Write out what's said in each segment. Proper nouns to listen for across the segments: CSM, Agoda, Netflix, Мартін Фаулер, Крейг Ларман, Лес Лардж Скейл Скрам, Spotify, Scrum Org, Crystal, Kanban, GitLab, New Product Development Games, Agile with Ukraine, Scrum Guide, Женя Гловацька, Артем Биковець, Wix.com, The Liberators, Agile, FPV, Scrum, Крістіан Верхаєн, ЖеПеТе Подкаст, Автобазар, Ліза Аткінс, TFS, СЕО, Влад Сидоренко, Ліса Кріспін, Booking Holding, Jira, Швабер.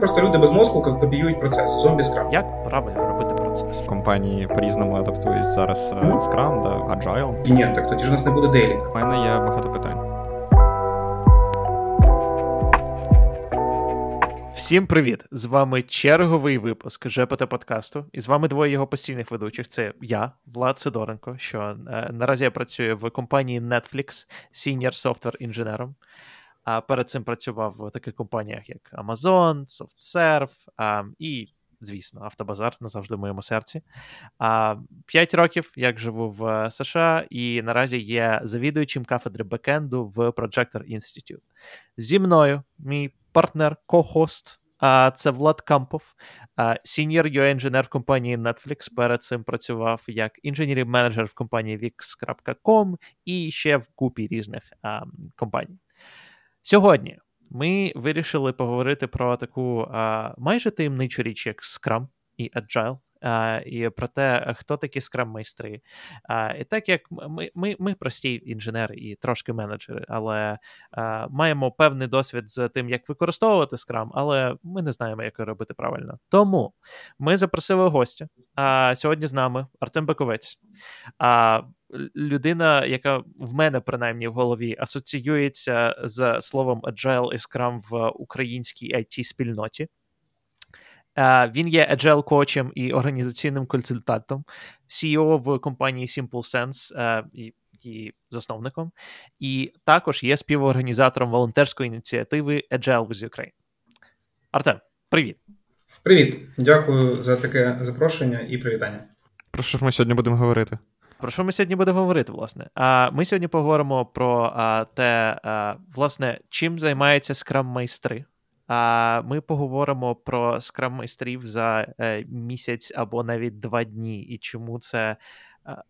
Просто люди без мозку копіюють процес. Зомбі-скрам. Як правильно робити процес? Компанії по-різному адаптують зараз скрам, да, аджайл. І ні, так тоді ж у нас не буде дейлінг. У мене є багато питань. Всім привіт! З вами черговий випуск ЖеПеТе Подкасту. І з вами двоє його постійних ведучих. Це я, Влад Сидоренко, що наразі я працюю в компанії Netflix, senior software інженером. А перед цим працював в таких компаніях, як Amazon, SoftServe і, звісно, Автобазар, назавжди в моєму серці. 5 років, як живу в США, і наразі є завідуючим кафедри бекенду в Projector Institute. Зі мною мій партнер, ко-хост, це Влад Кампов, сіньор UA-інженер в компанії Netflix, перед цим працював як інженер-менеджер в компанії Wix.com і ще в купі різних компаній. Сьогодні ми вирішили поговорити про таку майже таємничу річ, як Scrum і Agile, і про те, хто такі Scrum-майстри. І так як ми прості інженери і трошки менеджери, але маємо певний досвід з тим, як використовувати Scrum, але ми не знаємо, як його робити правильно. Тому ми запросили гостя. Сьогодні з нами Артем Биковець. Людина, яка в мене, принаймні, в голові асоціюється з словом Agile і Scrum в українській IT-спільноті. Він є Agile Coachем і організаційним консультантом, CEO в компанії SimpleSense і її засновником, і також є співорганізатором волонтерської ініціативи Agile with Ukraine. Артем, привіт! Привіт! Дякую за таке запрошення і привітання. Про що ми сьогодні будемо говорити? Про що ми сьогодні будемо говорити, власне? Ми сьогодні поговоримо про те, власне, чим займаються скрам-майстри. Ми поговоримо про скрам-майстрів за місяць або навіть 2 дні, і чому це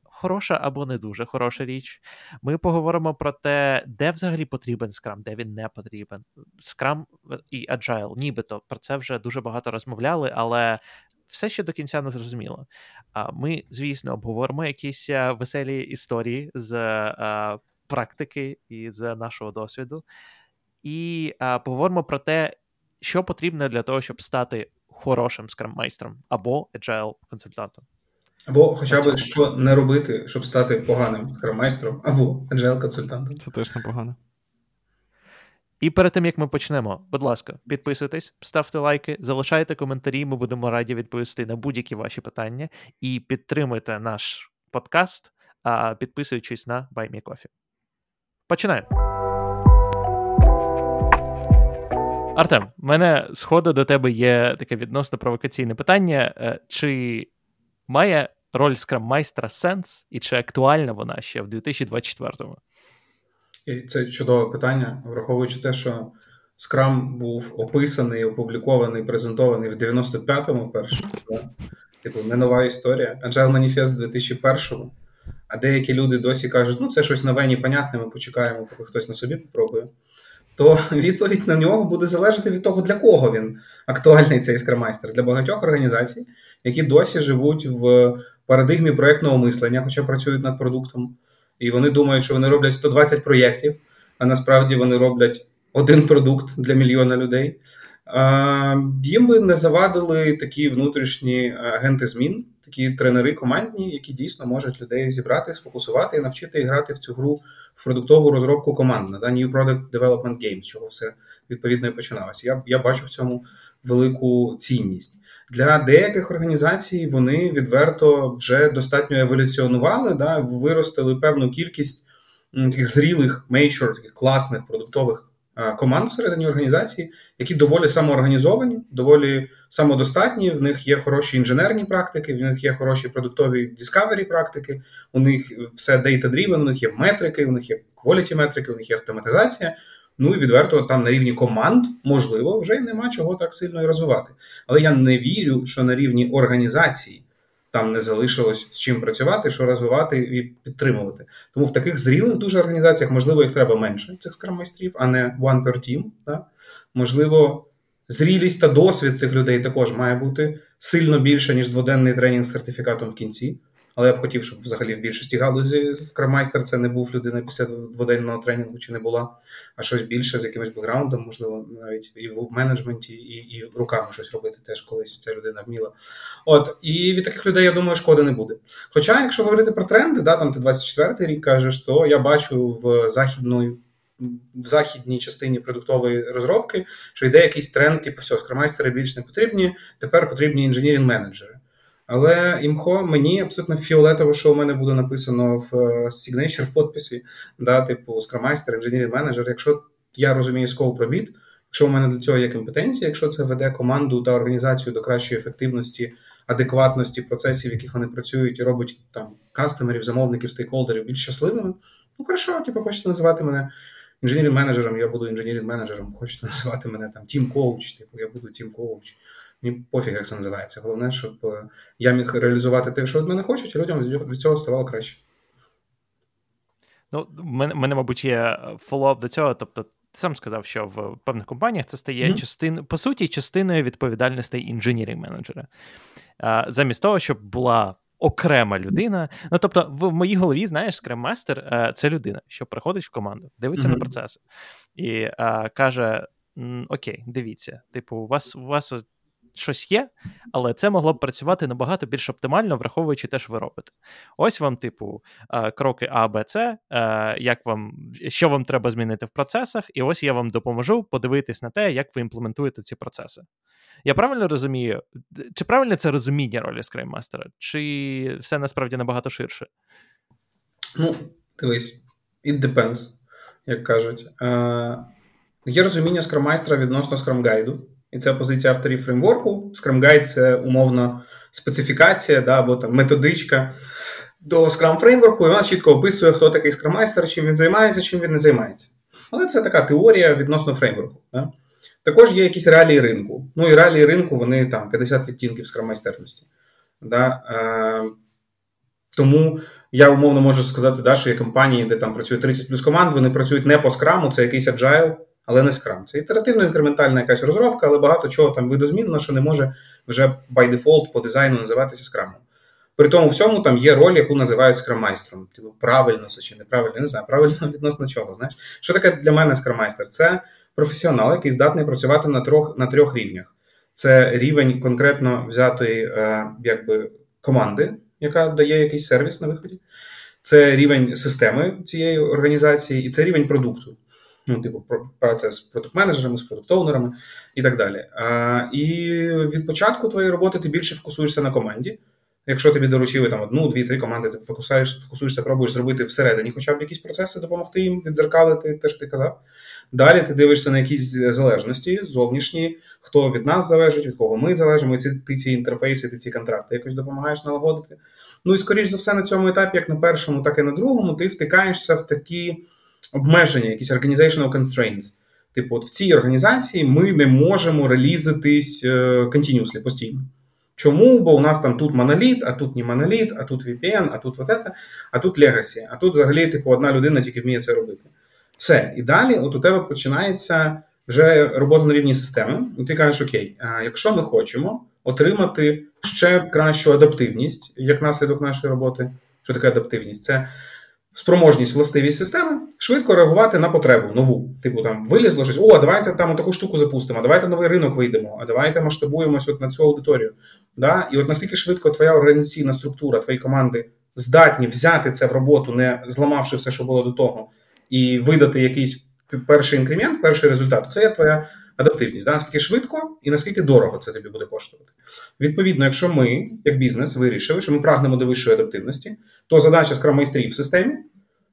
хороша або не дуже хороша річ. Ми поговоримо про те, де взагалі потрібен скрам, де він не потрібен. Скрам і аджайл, нібито, про це вже дуже багато розмовляли, але все ще до кінця не зрозуміло. Ми, звісно, обговоримо якісь веселі історії з практики і з нашого досвіду. І поговоримо про те, що потрібно для того, щоб стати хорошим скрам-майстром або agile-консультантом. Або хоча б що не робити, щоб стати поганим скрам-майстром або agile-консультантом. Це точно погано. І перед тим, як ми почнемо, будь ласка, підписуйтесь, ставте лайки, залишайте коментарі, ми будемо раді відповісти на будь-які ваші питання. І підтримуйте наш подкаст, підписуючись на BuyMeCoffee. Починаємо! Артем, в мене з ходу до тебе є таке відносно провокаційне питання. Чи має роль скрам-майстра сенс і чи актуальна вона ще в 2024-му? І це чудове питання, враховуючи те, що скрам був описаний, опублікований, презентований в 95-му вперше. Типу, не нова історія. Agile Manifest 2001-го. А деякі люди досі кажуть, ну це щось нове, непонятне, ми почекаємо, поки хтось на собі попробує. То відповідь на нього буде залежати від того, для кого він актуальний цей скрам-майстер. Для багатьох організацій, які досі живуть в парадигмі проєктного мислення, хоча працюють над продуктом, і вони думають, що вони роблять 120 проєктів, а насправді вони роблять один продукт для мільйона людей. Їм би не завадили такі внутрішні агенти змін, такі тренери командні, які дійсно можуть людей зібрати, сфокусувати і навчити грати в цю гру в продуктову розробку командно, да, New Product Development Games, чого все відповідно і починалося. Я бачу в цьому велику цінність. Для деяких організацій вони відверто вже достатньо еволюціонували, да, виростили певну кількість таких зрілих, мейчор, таких класних продуктових команд всередині організації, які доволі самоорганізовані, доволі самодостатні, в них є хороші інженерні практики, в них є хороші продуктові дискавері практики, у них все data-driven, у них є метрики, у них є quality метрики, у них є автоматизація, ну і відверто там на рівні команд, можливо, вже й нема чого так сильно і розвивати. Але я не вірю, що на рівні організації там не залишилось з чим працювати, що розвивати і підтримувати. Тому в таких зрілих дуже організаціях, можливо, їх треба менше, цих скрам-майстрів, а не one per team. Да? Можливо, зрілість та досвід цих людей також має бути сильно більше, ніж 2-денний тренінг з сертифікатом в кінці. Але я б хотів, щоб взагалі в більшості галузі скрамайстер це не був людина після дводенного тренінгу чи не була, а щось більше з якимось бекграундом, можливо, навіть і в менеджменті, і руками щось робити теж колись ця людина вміла. От, і від таких людей, я думаю, шкоди не буде. Хоча, якщо говорити про тренди, да, там ти 24-й рік кажеш, то я бачу в західній частині продуктової розробки, що йде якийсь тренд, типу, все, скрамайстери більш не потрібні, тепер потрібні інженірінг-менеджери. Але імхо, мені абсолютно фіолетово, що у мене буде написано в signature, в подписі, да, типу скрамайстер, інженер-менеджер. Якщо я розумію скоуп робіт, якщо у мене для цього є компетенція, якщо це веде команду та організацію до кращої ефективності, адекватності процесів, в яких вони працюють, і робить там кастомерів, замовників, стейкхолдерів більш щасливими, ну хорошо, типу, хочете називати мене інженер-менеджером, я буду інженер-менеджером, хочете називати мене там тім-коуч, типу, я буду тім-коуч. Мені пофіг, як це називається. Головне, щоб я міг реалізувати те, що від мене хочуть, і людям від цього ставало краще. Ну, мене, мабуть, є фоллоуап до цього. Тобто, ти сам сказав, що в певних компаніях це стає частиною відповідальностей інженірінг-менеджера. Замість того, щоб була окрема людина. Ну, тобто, в моїй голові, знаєш, скрем-мастер – це людина, що приходить в команду, дивиться на процеси і каже, окей, дивіться, типу, у вас щось є, але це могло б працювати набагато більш оптимально, враховуючи те, що ви робите. Ось вам, типу, кроки А, Б, С, що вам треба змінити в процесах, і ось я вам допоможу подивитись на те, як ви імплементуєте ці процеси. Я правильно розумію? Чи правильне це розуміння ролі скрейммастера? Чи все насправді набагато ширше? Ну, дивись, it depends, як кажуть. Є розуміння скрейммастера відносно скреймгайду, і це позиція авторів фреймворку. Scrum Guide – це умовно специфікація, да, або там методичка до Scrum фреймворку, і вона чітко описує, хто такий скрамайстер, чим він займається, чим він не займається. Але це така теорія відносно фреймворку. Да. Також є якісь реалії ринку. Ну і реалії ринку, вони там 50 відтінків скрамайстерності. Да. Тому я умовно можу сказати, да, що є компанії, де там працює 30 плюс команд, вони працюють не по скраму, це якийсь agile, але не Scrum. Це ітеративно-інкрементальна якась розробка, але багато чого там видозмінно, що не може вже by default по дизайну називатися Scrum. При тому всьому там є роль, яку називають Scrum-майстром. Тобто правильно це чи неправильно, не знаю, правильно відносно чого, знаєш. Що таке для мене Scrum-майстер? Це професіонал, який здатний працювати на трьох рівнях. Це рівень конкретно взятої якби команди, яка дає якийсь сервіс на виході. Це рівень системи цієї організації і це рівень продукту. Ну, типу, праця з продукт-менеджерами, з продукт-оунерами і так далі. І від початку твоєї роботи ти більше фокусуєшся на команді. Якщо тобі доручили там, 1, 2, 3 команди, ти фокусуєшся, пробуєш зробити всередині хоча б якісь процеси, допомогти їм віддзеркалити те, що ти казав. Далі ти дивишся на якісь залежності зовнішні, хто від нас залежить, від кого ми залежимо, і ти ці інтерфейси, ти ці контракти якось допомагаєш налагодити. Ну і, скоріш за все, на цьому етапі, як на першому, так і на другому, ти втикаєшся в такі обмеження, якісь organizational constraints. Типу, от в цій організації ми не можемо релізитись continuously, постійно. Чому? Бо у нас там тут моноліт, а тут не моноліт, а тут VPN, а тут вотета, а тут legacy, а тут взагалі типу, одна людина тільки вміє це робити. Все. І далі от у тебе починається вже робота на рівні системи. І ти кажеш, окей, якщо ми хочемо отримати ще кращу адаптивність, як наслідок нашої роботи, що таке адаптивність? Це спроможність, властивість системи швидко реагувати на потребу нову. Типу там вилізло щось, о, давайте там таку штуку запустимо, давайте новий ринок вийдемо, а давайте масштабуємось от на цю аудиторію. Да? І от наскільки швидко твоя організаційна структура, твої команди здатні взяти це в роботу, не зламавши все, що було до того, і видати якийсь перший інкремент, перший результат, це є твоя адаптивність. Да? Наскільки швидко і наскільки дорого це тобі буде коштувати. Відповідно, якщо ми, як бізнес, вирішили, що ми прагнемо до вищої адаптивності, то задача скрам-майстрів в системі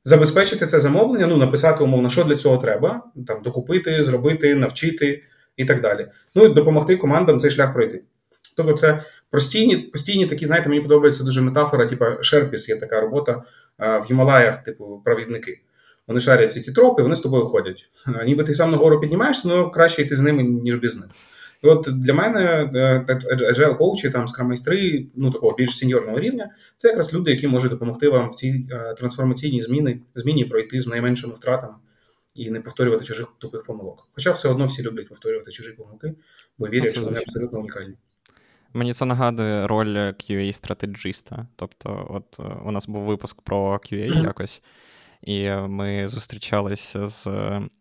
забезпечити це замовлення, ну, написати, умовно, що для цього треба, там, докупити, зробити, навчити і так далі. Ну, і допомогти командам цей шлях пройти. Тобто це постійні такі, знаєте, мені подобається дуже метафора, типу Шерпіс, є така робота в Гімалаях, типу, провідники. Вони шарять всі ці тропи, вони з тобою ходять. Ніби ти сам нагору піднімаєшся, але краще йти з ними, ніж без них. І от для мене agile коучі, там скрам-майстри, ну такого більш сеньорного рівня, це якраз люди, які можуть допомогти вам в цій трансформаційній зміні пройти з найменшими втратами і не повторювати чужих тупих помилок. Хоча все одно всі люблять повторювати чужі помилки, бо вірять, що вони абсолютно унікальні. Мені це нагадує роль QA-стратегіста. Тобто, от у нас був випуск про QA якось, і ми зустрічалися з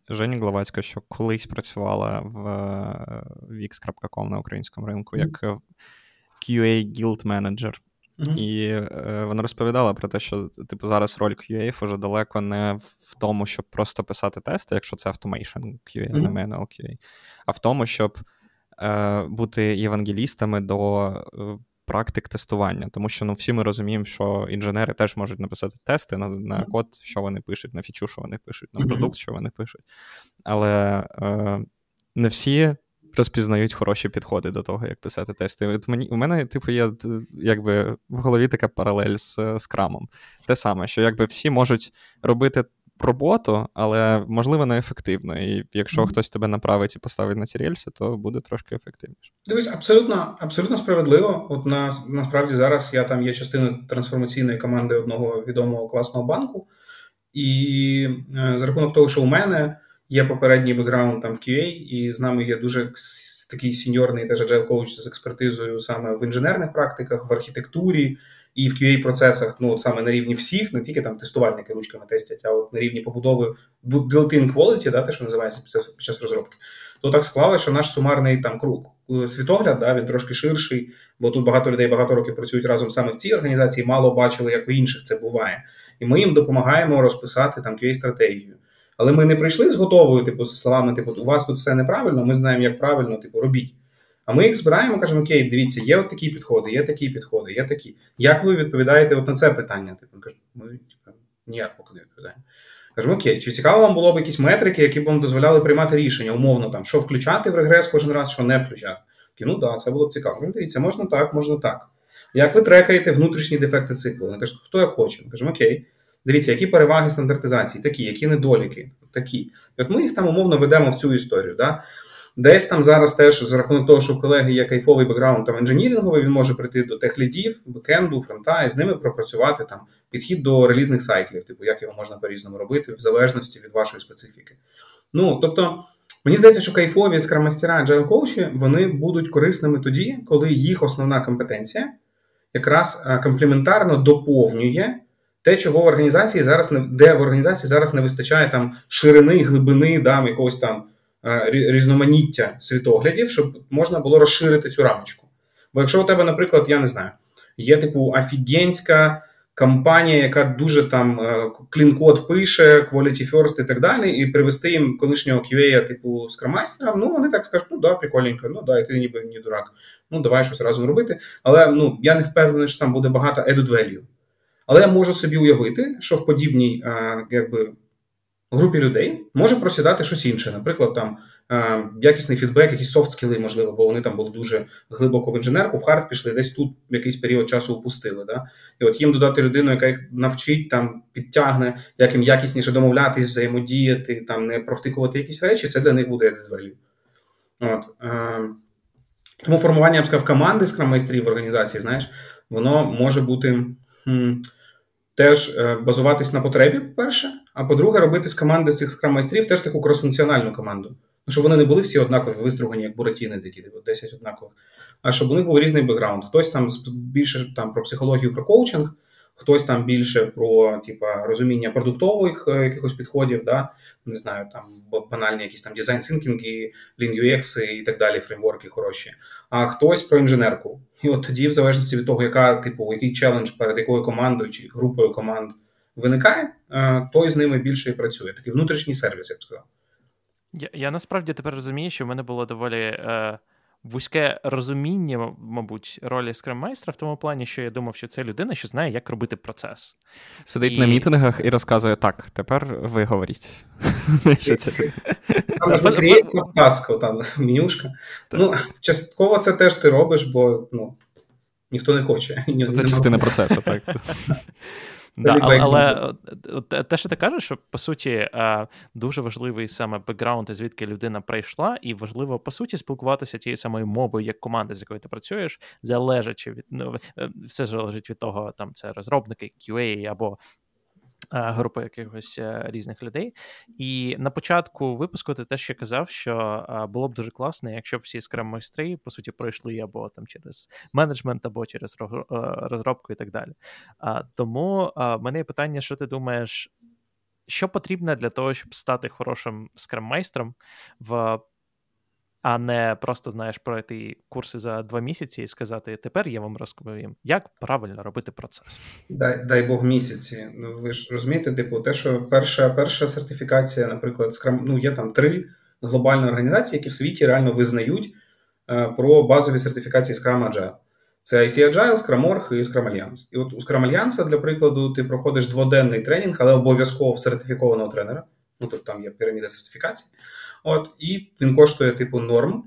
Женєю Гловацькою, що колись працювала в Wix.com на українському ринку як QA-гілд-менеджер. І вона розповідала про те, що типу зараз роль QA вже далеко не в тому, щоб просто писати тести, якщо це automation QA, а не manual QA, а в тому, щоб бути євангелістами до практик тестування. Тому що, ну, всі ми розуміємо, що інженери теж можуть написати тести на код, що вони пишуть, на фічу, що вони пишуть, на продукт, що вони пишуть. Але не всі розпізнають хороші підходи до того, як писати тести. От у мене, типу, є якби в голові така паралель з скрамом. Те саме, що якби всі можуть робити роботу, але, можливо, не ефективно. І якщо хтось тебе направить і поставить на ці рельси, то буде трошки ефективніше. Дивись, абсолютно справедливо. От насправді зараз я там є частиною трансформаційної команди одного відомого класного банку. І за рахунок того, що у мене є попередній бекграунд там в QA, і з нами є дуже такий сеньорний теж Agile Coach з експертизою саме в інженерних практиках, в архітектурі і в QA-процесах, ну, от саме на рівні всіх, не тільки там тестувальники ручками тестять, а от на рівні побудови built-in quality, да, те, що називається під час розробки. То так склалося, що наш сумарний там круг світогляд, да, він трошки ширший, бо тут багато людей багато років працюють разом саме в цій організації, мало бачили, як у інших це буває. І ми їм допомагаємо розписати там QA-стратегію. Але ми не прийшли з готовою, типу, зі словами, типу, у вас тут все неправильно, ми знаємо, як правильно, типу, робіть. А ми їх збираємо, кажемо, окей, дивіться, є от такі підходи, є такі підходи, є такі. Як ви відповідаєте от на це питання? Типу, кажуть, ми типу, ніяк поки не відповідаємо. Кажемо, окей, чи цікаво вам було б якісь метрики, які б вам дозволяли приймати рішення, умовно, там, що включати в регрес кожен раз, що не включати? Такі, ну, да, це було б цікаво. Кажемо, дивіться, можна так, можна так. Як ви трекаєте внутрішні дефекти циклу? Вони кажуть, хто як хоче. Кажемо, окей. Дивіться, які переваги стандартизації, такі, які недоліки, такі. І от ми їх там умовно ведемо в цю історію. Да? Десь там зараз теж, за рахунок того, що в колеги є кайфовий бекграунд там інженіринговий, він може прийти до техлідів, бекенду, фронта, і з ними пропрацювати там підхід до релізних сайклів, типу як його можна по-різному робити, в залежності від вашої специфіки. Ну, тобто, мені здається, що кайфові скрам-мастера, agile-коучі, вони будуть корисними тоді, коли їх основна компетенція якраз комплементарно доповнює те, чого в організації зараз не вистачає там ширини, глибини, да, якогось там різноманіття світоглядів, щоб можна було розширити цю рамочку. Бо якщо у тебе, наприклад, я не знаю, є типу офігенська компанія, яка дуже там клін-код пише, quality first і так далі, і привести їм колишнього QA, типу скрамастера, ну вони так скажуть, ну да, прикольненько, ну да, і ти ніби не дурак, ну давай щось разом робити. Але ну я не впевнений, що там буде багато added value. Але я можу собі уявити, що в подібній якби, групі людей може просідати щось інше. Наприклад, там якісний фідбек, якісь софт-скіли, можливо, бо вони там були дуже глибоко в інженерку, в хард пішли, десь тут якийсь період часу упустили. Да? І от їм додати людину, яка їх навчить, там, підтягне, як їм якісніше домовлятись, взаємодіяти, там, не провтикувати якісь речі, це для них буде added value. От. Тому формування, я б сказав, команди скрам-майстрів в організації, знаєш, воно може бути... теж базуватись на потребі, по-перше, а по-друге, робити з команди цих скрам-майстрів теж таку кросфункціональну команду. Ну, щоб вони не були всі однакові вистругані, як буратіни такі, 10 однакових, а щоб у них був різний бекграунд. Хтось там більше там, про психологію, про коучинг, хтось там більше про типа, розуміння продуктових якихось підходів, да? Не знаю, там банальні якісь там дизайн-синкінги, лін-UX і так далі, фреймворки хороші, а хтось про інженерку. І от тоді, в залежності від того, яка, типу, який челендж перед якою командою чи групою команд виникає, той з ними більше і працює. Такий внутрішній сервіс, я б сказав. Я насправді тепер розумію, що в мене було доволі вузьке розуміння, мабуть, ролі скрам-майстра в тому плані, що я думав, що це людина, що знає, як робити процес. Сидить на мітингах і розказує, так, тепер ви говоріть. Там ж креється таска, там менюшка. Ну, частково це теж ти робиш, бо ніхто не хоче. Це частина процесу, так. Да, але те, що ти кажеш, що, по суті, дуже важливий саме бекграунд, звідки людина прийшла, і важливо, по суті, спілкуватися тією самою мовою, як команда, з якою ти працюєш, залежачи від, ну, все залежить від того, там, це розробники, QA або групи якихось різних людей. І на початку випуску ти теж ще казав, що було б дуже класно, якщо б всі скрам-майстри, по суті, пройшли або там через менеджмент, або через розробку і так далі. Тому в мене є питання, що ти думаєш, що потрібно для того, щоб стати хорошим скрам-майстром, а не просто, знаєш, пройти курси за 2 місяці і сказати, тепер я вам розповім, як правильно робити процес. Дай Бог місяці. Ну, ви ж розумієте, типу, те, що перша сертифікація, наприклад, Scrum, ну, є там 3 глобальні організації, які в світі реально визнають про базові сертифікації Scrum Agile. Це IC Agile, Scrum Org і Scrum Alliance. І от у Scrum Alliance, для прикладу, ти проходиш 2-денний тренінг, але обов'язково в сертифікованого тренера. Ну, тобто там є піраміда сертифікацій. От, і він коштує, типу, норм,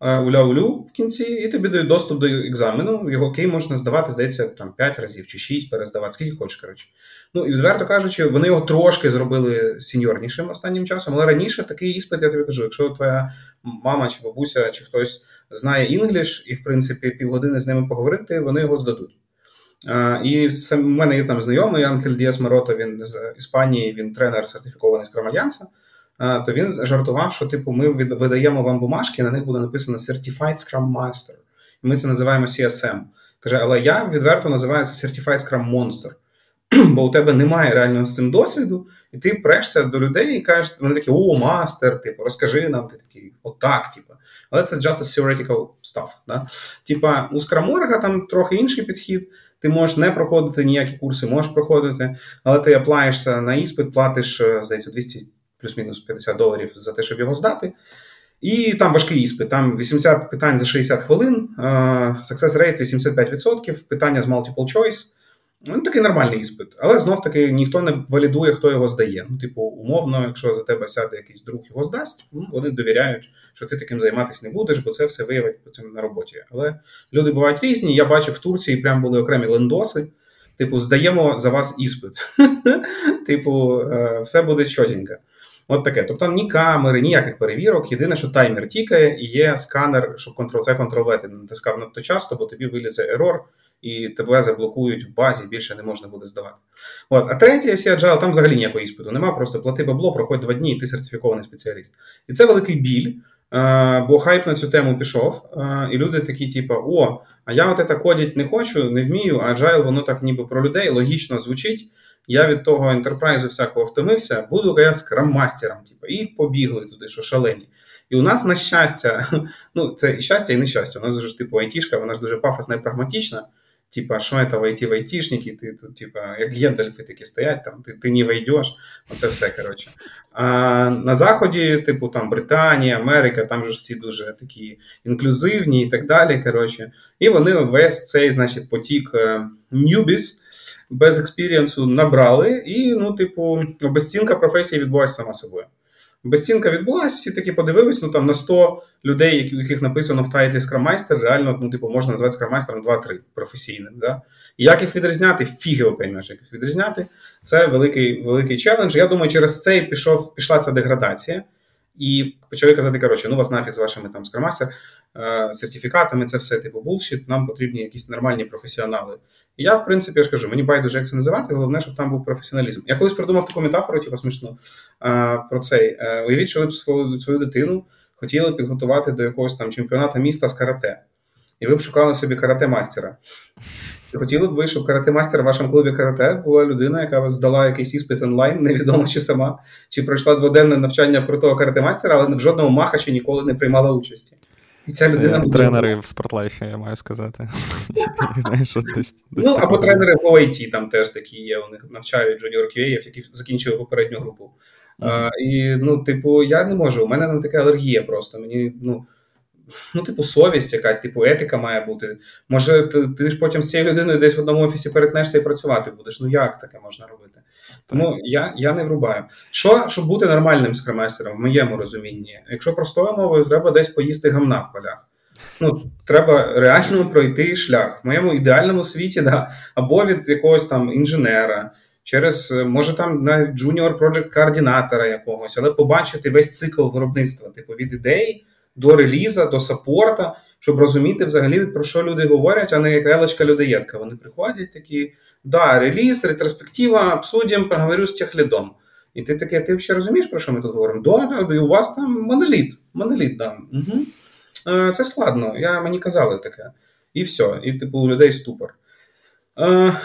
уля-улю в кінці, і тобі дають доступ до екзамену, його окей можна здавати, здається, там 5 разів чи 6 перездавати, скільки хочеш, коротше. Ну, і відверто кажучи, вони його трошки зробили сеньорнішим останнім часом, але раніше такий іспит, я тобі кажу, якщо твоя мама чи бабуся, чи хтось знає інгліш, і, в принципі, півгодини з ними поговорити, вони його здадуть. І в мене є там знайомий Ангель Діас Марото, він з Іспанії, він тренер сертифікований з Scrum Alliance, то він жартував, що типу ми видаємо вам бумажки, на них буде написано Certified Scrum Master. І ми це називаємо CSM. Каже, але я відверто називаю це Certified Scrum Monster. Бо у тебе немає реального з цим досвіду, і ти прешся до людей і кажеш, вони такі, о, мастер, типу, розкажи нам, ти такий, отак, типу. Але це just a theoretical stuff. Да? Типа у Scrum Org там трохи інший підхід. Ти можеш не проходити ніякі курси, можеш проходити, але ти аплаєшся на іспит, платиш, здається, 200 плюс-мінус $50 за те, щоб його здати. І там важкий іспит, там 80 питань за 60 хвилин, success rate 85%, питання з multiple choice. Ну, такий нормальний іспит, але знов-таки ніхто не валідує, хто його здає. Ну, типу, умовно, якщо за тебе сяде якийсь друг, його здасть, вони довіряють, що ти таким займатися не будеш, бо це все виявить потім на роботі. Але люди бувають різні. Я бачив, в Турції прям були окремі лендоси. Типу, здаємо за вас іспит. Типу, все буде чотенько. От таке. Тобто ні камери, ніяких перевірок. Єдине, що таймер тікає і є сканер, щоб Ctrl-C, Ctrl-V ти не натискав надто часто, бо тобі вилізе ерор. І тебе заблокують в базі, більше не можна буде здавати. От. А третє, IC Agile, там взагалі ніякого іспиту нема, просто плати бабло, проходь 2 дні, і ти сертифікований спеціаліст. І це великий біль, бо хайп на цю тему пішов, і люди такі, типу, о, а я от це кодити не хочу, не вмію, а Agile, воно так ніби про людей, логічно звучить, я від того ентерпрайзу всякого втомився, буду я скрам-мастером, типу, і побігли туди, що шалені. І у нас, на щастя, ну, це і щастя, і нещастя, у нас ж, типу, айтішка, вона ж дуже пафосна і прагматична. Типа, що це в IT-айтішники, ти тут, типа, як гендальфи такі стоять, там, ти не вийдеш, оце все, коротше. А на Заході, типу, там, Британія, Америка, там же всі дуже такі інклюзивні і так далі, коротше. І вони весь цей, значить, потік ньюбіс без експірієнсу набрали, і, ну, типу, обезцінка професії відбулася сама собою. Безцінка відбулась, всі таки подивились, ну, там, на 100 людей, у яких написано в тайтлі скрам-майстер, реально, ну, типу, можна назвати скрам-майстером 2-3 професійним, да? І як їх відрізняти? Фіг його приймеш, як їх відрізняти. Це великий, великий челендж. Я думаю, через це пішла ця деградація. І почали казати, коротше, ну, вас нафіг з вашими там скрам-майстер сертифікатами, це все, типу, булшіт, нам потрібні якісь нормальні професіонали. І я, в принципі, я ж кажу, мені байдуже, як це називати, головне, щоб там був професіоналізм. Я колись придумав таку метафору, типу, смішну, про цей. Уявіть, що ви б свою дитину хотіли підготувати до якогось там чемпіонату міста з карате. І ви б шукали собі карате-мастера. Чи хотіли б ви, щоб карате-мастер в вашому клубі карате була людина, яка здала якийсь іспит онлайн, невідомо чи сама, чи пройшла 2-денне навчання в крутого карате-мастера, але в жодному махачі ніколи не приймала участі. І ця людина буде... Тренери в спортлайфі, я маю сказати. Знаєш, десь ну, або тренери в IT там теж такі є, у них навчають джуніор QA, які закінчили попередню групу. І, ну, типу, я не можу, у мене не така алергія просто, мені, ну, типу, совість якась, типу, етика має бути. Може, ти ж потім з цією людиною десь в одному офісі перетнешся і працювати будеш. Ну, як таке можна робити? Тому я не врубаю. Щоб бути нормальним скрам-майстером, в моєму розумінні, якщо простою мовою, треба десь поїсти гамна в полях. Ну, треба реально пройти шлях. В моєму ідеальному світі, да, або від якогось там інженера, через, може, там навіть джуніор-проджект-координатора якогось, але побачити весь цикл виробництва, типу, від ідеї, до реліза, до саппорта, щоб розуміти взагалі, про що люди говорять, а не яка елочка-людоєдка. Вони приходять такі, да, реліз, ретроспектива, обсудимо, поговорю з техлідом. І ти таке, ти взагалі розумієш, про що ми тут говоримо? Да, і у вас там моноліт, да. Угу. Це складно, мені казали таке. І все, і типу у людей ступор.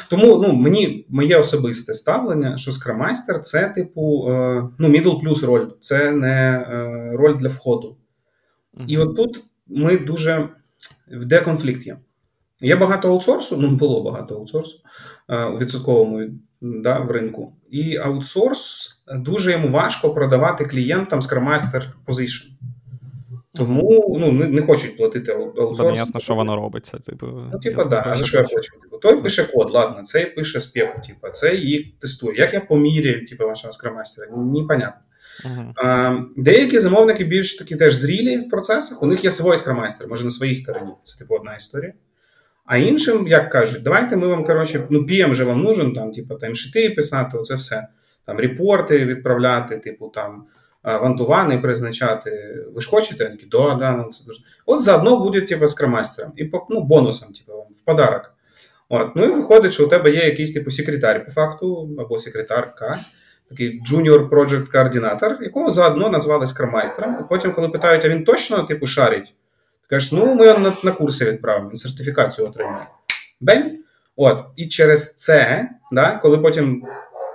Тому моє особисте ставлення, що скрамайстер – це типу middle plus роль, це не роль для входу. Mm-hmm. І от тут ми дуже, де конфлікт є. Є багато аутсорсу, було багато аутсорсу у відсотковому в ринку. І аутсорс, дуже йому важко продавати клієнтам скрамайстер позишн. Тому не хочуть платити аутсорс. Це не ясно, що воно робиться. За що я плачу? Той пише код, ладно, цей пише спеку, цей її тестує. Як я поміряю вашого скрамастера? Непонятно. Uh-huh. Деякі замовники більш такі теж зрілі в процесах. У них є свій скрамастер, може на своїй стороні. Це одна історія. А іншим, як кажуть, давайте ми вам, PM же вам нужен, таймшити писати, оце все. Там репорти відправляти, вантувани призначати. Ви ж хочете? Такі, да, це дуже. От заодно буде скрамастером і бонусом, в подарок. От, і виходить, що у тебе є якийсь секретар по факту, або секретарка, такий junior project координатор, якого заодно назвали скрамастером. І потім, коли питають, а він точно шарить? Ти кажеш, ми його на курси відправимо, він сертифікацію отримає. Бень. От, і через це, коли потім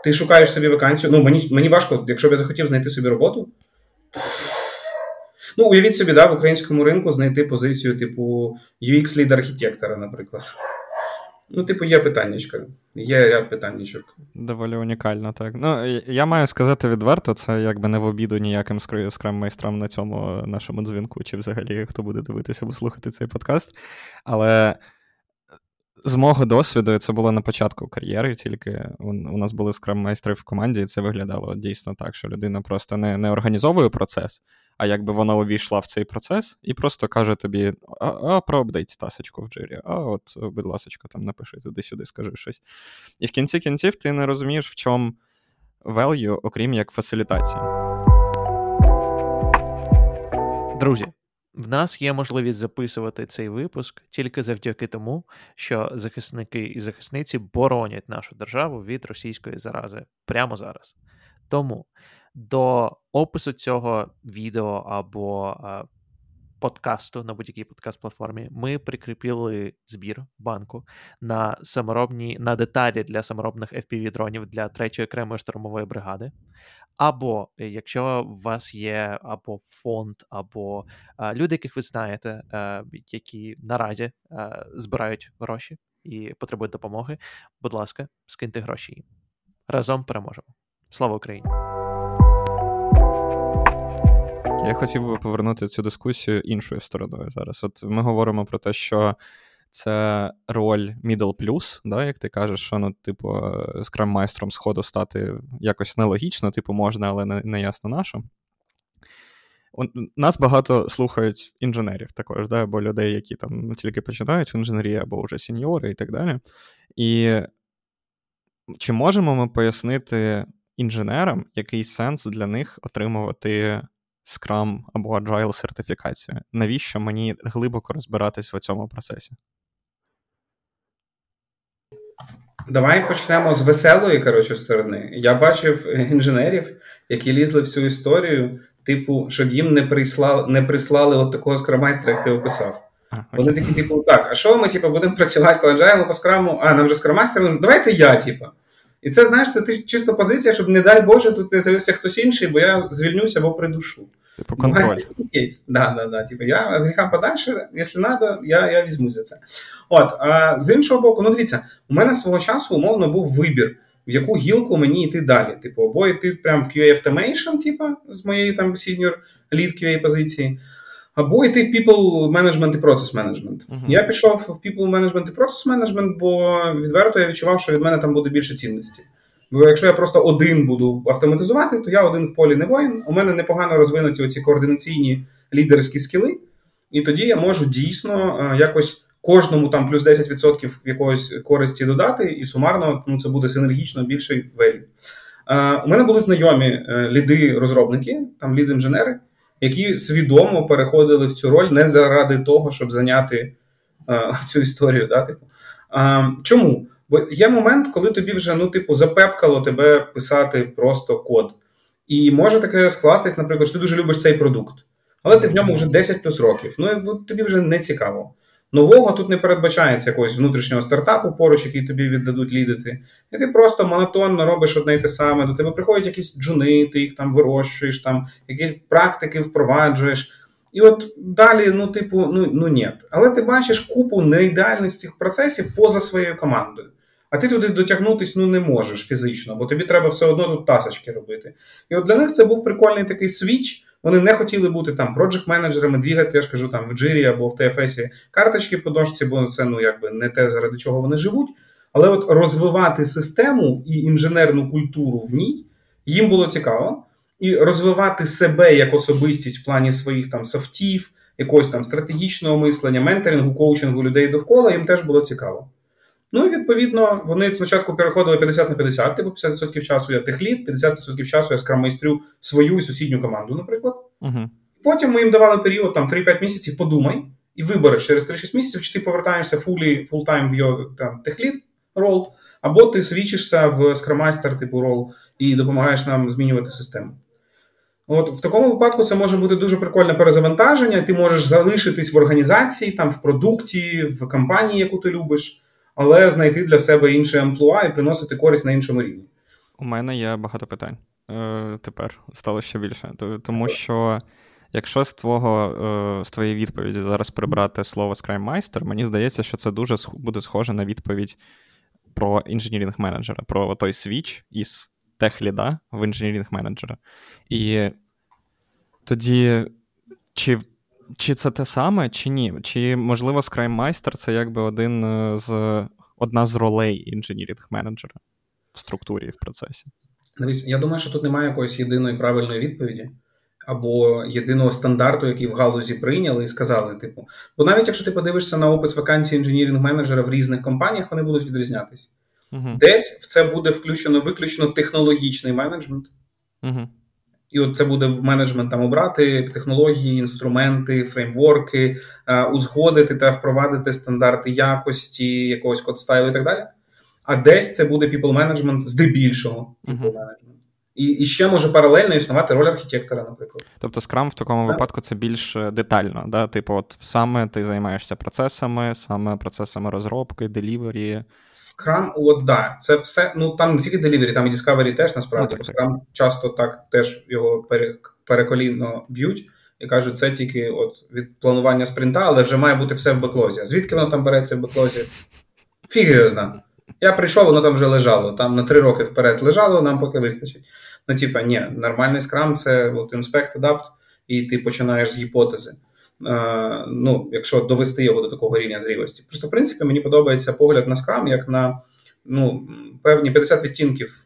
ти шукаєш собі вакансію. Мені важко, якщо б я захотів знайти собі роботу. Уявіть собі, в українському ринку знайти позицію, UX-лід-архітектора, наприклад. Є питаннячка. Є ряд питаннячок. Доволі унікально, так. Я маю сказати відверто, це якби не в обіду ніяким скрам-майстрам на цьому нашому дзвінку, чи взагалі хто буде дивитися або слухати цей подкаст. Але з мого досвіду, це було на початку кар'єри, тільки у нас були скрам-майстри в команді, і це виглядало дійсно так, що людина просто не організовує процес, а якби вона увійшла в цей процес і просто каже тобі, проапдейт тасочку в джирі, будь ласочка, там напиши туди-сюди, скажи щось. І в кінці кінців ти не розумієш, в чому value, окрім як фасилітація. Друзі, в нас є можливість записувати цей випуск тільки завдяки тому, що захисники і захисниці боронять нашу державу від російської зарази прямо зараз. Тому до опису цього відео або подкасту на будь-якій подкаст-платформі ми прикріпили збір банку на деталі для саморобних FPV-дронів для 3-ї окремої штурмової бригади. Або, якщо у вас є або фонд, або люди, яких ви знаєте, які наразі збирають гроші і потребують допомоги, будь ласка, скиньте гроші їм. Разом переможемо. Слава Україні! Я хотів би повернути цю дискусію іншою стороною зараз. От ми говоримо про те, що це роль middle plus, як ти кажеш, що, скрам-майстром сходу стати якось нелогічно, можна, але не ясно на що. Нас багато слухають інженерів також, або людей, які там тільки починають в інженерії, або вже сеньори і так далі. І чи можемо ми пояснити інженерам, який сенс для них отримувати Scrum або Agile сертифікацію? Навіщо мені глибоко розбиратись в цьому процесі? Давай почнемо з веселої, сторони. Я бачив інженерів, які лізли в цю історію, щоб їм не прислали от такого скрамайстра, як ти описав. Вони такі, а що ми, будемо працювати по Agile, по Scrum, нам вже скрамайстер, давайте я, І це, це чисто позиція, щоб, не дай Боже, тут не з'явився хтось інший, бо я звільнюся або придушу. Контроль. Да. Я гріхам подальше, якщо треба, я візьму за це. От, а з іншого боку, дивіться, у мене свого часу, умовно, був вибір, в яку гілку мені йти далі. Або йти прямо в QA Automation, з моєї senior lead QA позиції, або йти в People Management і Process Management. Uh-huh. Я пішов в People Management і Process Management, бо відверто я відчував, що від мене там буде більше цінності. Бо якщо я просто один буду автоматизувати, то я один в полі не воїн, у мене непогано розвинуті оці координаційні лідерські скіли, і тоді я можу дійсно якось кожному плюс 10% якогось користі додати, і сумарно це буде синергічно більший value. У мене були знайомі ліди-розробники, лід-інженери, які свідомо переходили в цю роль не заради того, щоб зайняти цю історію. Да, типу. Чому? Бо є момент, коли тобі вже, запепкало тебе писати просто код. І може таке скластись, наприклад, що ти дуже любиш цей продукт, але ти в ньому вже 10 плюс років. Тобі вже не цікаво. Нового тут не передбачається якогось внутрішнього стартапу поруч, який тобі віддадуть лідити. І ти просто монотонно робиш одне й те саме. До тебе приходять якісь джуни, ти їх там вирощуєш, там якісь практики впроваджуєш. І от далі, ні. Але ти бачиш купу неідеальності цих процесів поза своєю командою. А ти туди дотягнутись, не можеш фізично, бо тобі треба все одно тут тасочки робити. І от для них це був прикольний такий свіч. Вони не хотіли бути там проджект-менеджерами, двігати, я ж кажу, там в Джирі або в ТФСі карточки по дошці, бо це, не те, заради чого вони живуть. Але от розвивати систему і інженерну культуру в ній їм було цікаво. І розвивати себе як особистість в плані своїх там софтів, якогось там стратегічного мислення, менторингу, коучингу людей довкола, їм теж було цікаво. І відповідно, вони спочатку переходили 50/50, типу 50% часу я техлід, 50% часу я скрам-майстрю свою і сусідню команду, наприклад. Uh-huh. Потім ми їм давали період там 3-5 місяців, подумай, і вибереш через 3-6 місяців, чи ти повертаєшся фултайм в його техлід рол, або ти свічишся в скрам-майстер типу рол і допомагаєш нам змінювати систему. От в такому випадку це може бути дуже прикольне перезавантаження, ти можеш залишитись в організації, там в продукті, в компанії, яку ти любиш, але знайти для себе інше амплуа і приносити користь на іншому рівні. У мене є багато питань. Тепер стало ще більше. Тому що, якщо з твоєї відповіді зараз прибрати слово «скрам-майстер», мені здається, що це дуже буде схоже на відповідь про інженірінг-менеджера, про той свіч із тех-ліда в інженірінг-менеджера. І тоді, чи це те саме, чи ні? Чи, можливо, скрам-майстер – це якби одна з ролей інженірінг-менеджера в структурі і в процесі? Дивись, я думаю, що тут немає якоїсь єдиної правильної відповіді або єдиного стандарту, який в галузі прийняли і сказали, типу. Бо навіть якщо ти подивишся на опис вакансій інженірінг-менеджера в різних компаніях, вони будуть відрізнятися. Uh-huh. Десь в це буде включено виключно технологічний менеджмент. Uh-huh. І от це буде менеджмент там обрати технології, інструменти, фреймворки, узгодити та впровадити стандарти якості, якогось код-стайлу і так далі. А десь це буде people-management, здебільшого people-management. Uh-huh. І ще може паралельно існувати роль архітектора, наприклад. Тобто скрам в такому випадку це більш детально, да? Типу, от саме ти займаєшся процесами, саме процесами розробки, делівері. Скрам, це все, там не тільки делівері, там і діскавері теж, насправді. Скрам часто так теж його переколінно б'ють і кажуть, це тільки від планування спринта, але вже має бути все в беклозі. Звідки воно там береться в беклозі? Фіг його знає. Я прийшов, воно там вже лежало, там на 3 роки вперед лежало, нам поки вистачить. Нормальний скрам – це inspect, adapt, і ти починаєш з гіпотези, якщо довести його до такого рівня зрілості. Просто, в принципі, мені подобається погляд на скрам, як на певні 50 відтінків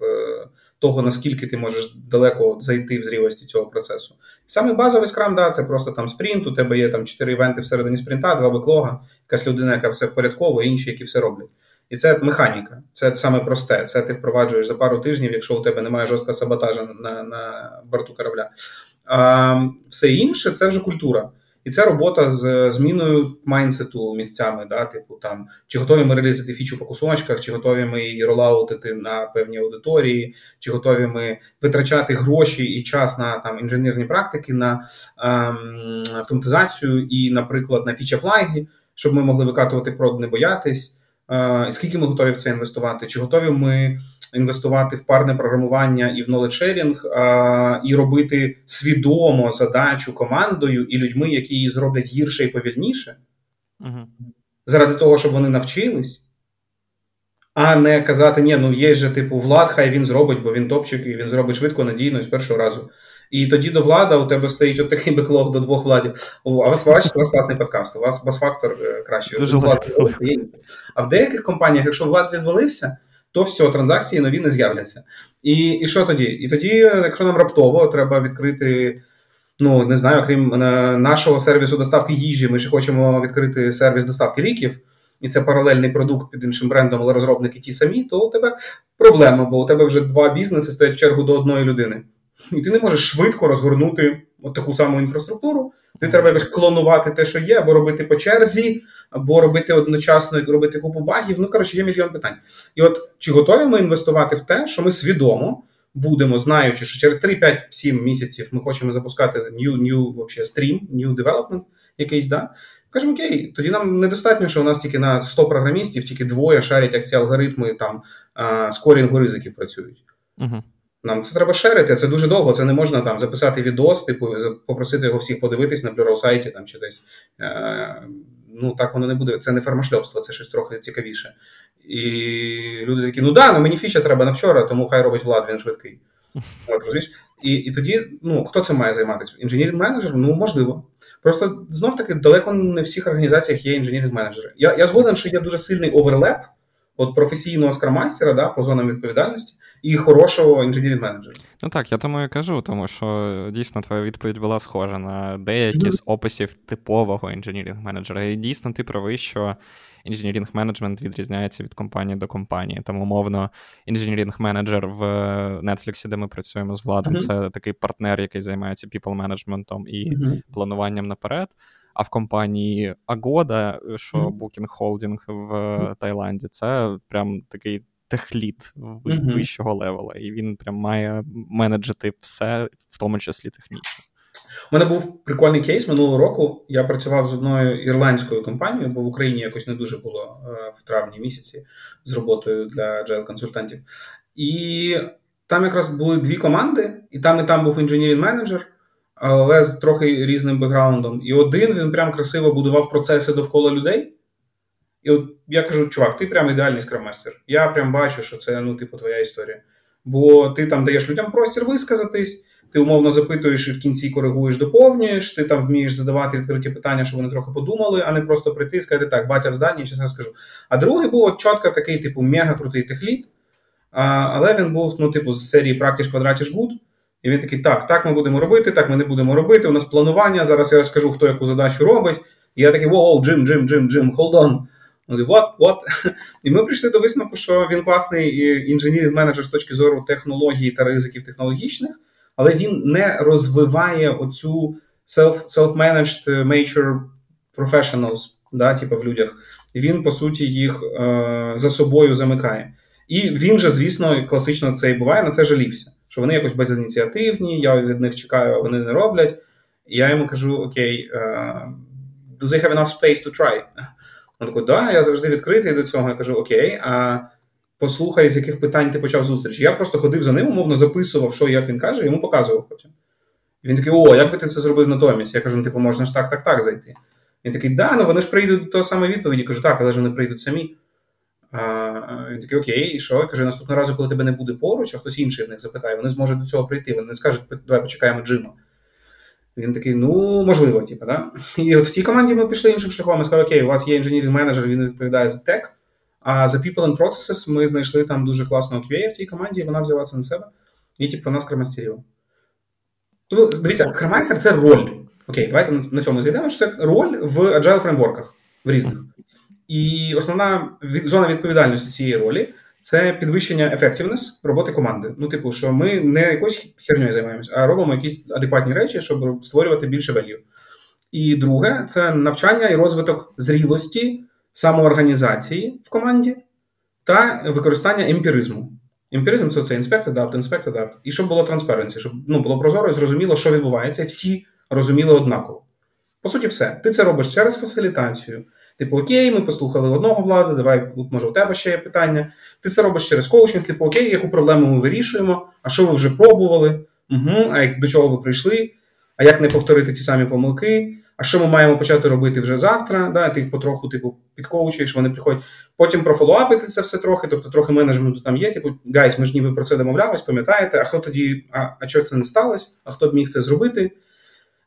того, наскільки ти можеш далеко зайти в зрілості цього процесу. Саме базовий скрам, це просто там спринт, у тебе є там 4 івенти всередині спринта, 2 беклога, якась людина, яка все впорядковує, інші, які все роблять. І це механіка, це саме просте, це ти впроваджуєш за пару тижнів, якщо у тебе немає жорсткого саботажа на борту корабля. Все інше – це вже культура. І це робота з зміною майндсету місцями, чи готові ми релізити фічу по кусочках, чи готові ми її ролаутити на певні аудиторії, чи готові ми витрачати гроші і час на інженерні практики, на автоматизацію і, наприклад, на фіча-флаги, щоб ми могли викатувати впрод, не боятись. Скільки ми готові в це інвестувати? Чи готові ми інвестувати в парне програмування і в knowledge-sharing, і робити свідомо задачу командою і людьми, які її зроблять гірше і повільніше, uh-huh. заради того, щоб вони навчились, а не казати, є же Влад, хай він зробить, бо він топчик, і він зробить швидко, надійно і з першого разу. І тоді до Влада у тебе стоїть такий беклог до 2 Владів. А у вас класний подкаст, у вас бас-фактор кращий. А в деяких компаніях, якщо Влад відвалився, то все, транзакції нові не з'являться. І що тоді? І тоді, якщо нам раптово треба відкрити, окрім нашого сервісу доставки їжі, ми ще хочемо відкрити сервіс доставки ліків, і це паралельний продукт під іншим брендом, але розробники ті самі, то у тебе проблема, бо у тебе вже 2 бізнеси стоять в чергу до 1 людини. ти не можеш швидко розгорнути от таку саму інфраструктуру. Ти треба якось клонувати те, що є, або робити по черзі, або робити одночасно, як робити купу багів. Ну, коротше, є мільйон питань. І от чи готові ми інвестувати в те, що ми свідомо будемо, знаючи, що через 3-5-7 місяців ми хочемо запускати new development якийсь, да? Кажемо, окей, тоді нам недостатньо, що у нас тільки на 100 програмістів, тільки 2 шарять, як ці алгоритми там скорінгу ризиків працюють. Uh-huh. Нам це треба шерити, це дуже довго, це не можна там записати відос, типу, попросити його всіх подивитись на блюро-сайті там чи десь. Ну, так воно не буде, це не фермашльопство, це щось трохи цікавіше. І люди такі, ну да, ну мені фіча треба на вчора, тому хай робить Влад, він швидкий. От, розумієш? І тоді, ну, хто цим має займатися? Інженеринг-менеджер? Ну, можливо. Просто, знов-таки, далеко не в всіх організаціях є інженеринг-менеджери. Я згоден, що є дуже сильний оверлеп от професійного скрам-мастера, да, по зонам відповідальності і хорошого інженеринг-менеджера. Ну так, я тому і кажу, тому що дійсно твоя відповідь була схожа на деякі з описів типового інженеринг-менеджера. І дійсно ти правий, що інженеринг-менеджмент відрізняється від компанії до компанії. Там, умовно, інженеринг-менеджер в Netflix, де ми працюємо з Владом, це такий партнер, який займається people-менеджментом і плануванням наперед. А в компанії Agoda, що Booking Holding в Таїланді, це прям такий техлід вищого левела. І він прям має менеджити все, в тому числі технічно. У мене був прикольний кейс минулого року. Я працював з одною ірландською компанією, бо в Україні якось не дуже було в травні місяці з роботою для agile-консультантів. І там якраз були 2 команди, і там був інженеринг-менеджер, але з трохи різним бекграундом. І один, він прям красиво будував процеси довкола людей. І от я кажу, чувак, ти прям ідеальний скрам-мастер. Я прям бачу, що це, ну, типу, твоя історія. Бо ти там даєш людям простір висказатись, ти умовно запитуєш і в кінці коригуєш, доповнюєш, ти там вмієш задавати відкриті питання, щоб вони трохи подумали, а не просто прийти і сказати, так, батя в зданні, чесно скажу. А другий був от чітко такий, типу, мега-крутий техлід, але він був, ну, типу, з серії «Практиш, квадратиш, гуд». І він такий, так ми будемо робити, так ми не будемо робити, у нас планування, зараз я розкажу, хто яку задачу робить. І я такий, воу, Джим, hold on. Він такий, what? І ми прийшли до висновку, що він класний інженер-менеджер з точки зору технології та ризиків технологічних, але він не розвиває оцю self-managed major professionals, да, типу в людях. Він, по суті, їх за собою замикає. І він же, звісно, класично це і буває, на це жалівся. Що вони якось безініціативні, я від них чекаю, а вони не роблять. І я йому кажу, окей, do they have enough space to try? Він такий, да, я завжди відкритий до цього. Я кажу, окей, а послухай, з яких питань ти почав зустріч. Я просто ходив за ним, умовно записував, що і як він каже, йому показував потім. Він такий, як би ти це зробив натомість? Я кажу, ну, типу, можна ж так зайти. Він такий, да, ну вони ж прийдуть до того самої відповіді. Я кажу, так, але ж вони прийдуть самі. Він такий, окей, і що? Каже, наступного разу, коли тебе не буде поруч, а хтось інший в них запитає, вони зможуть до цього прийти, вони не скажуть, давай почекаємо Джима. Він такий, ну, можливо, типу, да? І от в тій команді ми пішли іншим шляхом, ми сказали, окей, у вас є інженеринг-менеджер, він відповідає за тек, а за people and processes ми знайшли там дуже класного QA в тій команді, і вона взяла це на себе, і, типу, вона скрам-мастерів. Тобто, дивіться, скрам-майстер – це роль. Окей, давайте на цьому зайдемо, що це роль в agile фреймворках, в різних. І основна зона відповідальності цієї ролі – це підвищення effectiveness роботи команди. Ну, типу, що ми не якоюсь хернею займаємося, а робимо якісь адекватні речі, щоб створювати більше value. І друге – це навчання і розвиток зрілості, самоорганізації в команді та використання емпіризму. Емпіризм – це inspect, adapt, inspect, adapt. І щоб було transparency, щоб було прозоро і зрозуміло, що відбувається, всі розуміли однаково. По суті, все. Ти це робиш через фасилітацію. Типу, окей, ми послухали одного Влада, давай, може, у тебе ще є питання. Ти це робиш через коучинг, типу, окей, яку проблему ми вирішуємо, а що ви вже пробували, а до чого ви прийшли, а як не повторити ті самі помилки, а що ми маємо почати робити вже завтра, да? Ти їх потроху підкоучуєш, вони приходять. Потім профолоапити це все трохи, тобто трохи менеджменту там є, типу, гайс, ми ж ніби про це домовлялись, пам'ятаєте, а хто тоді, а чого це не сталося, а хто б міг це зробити.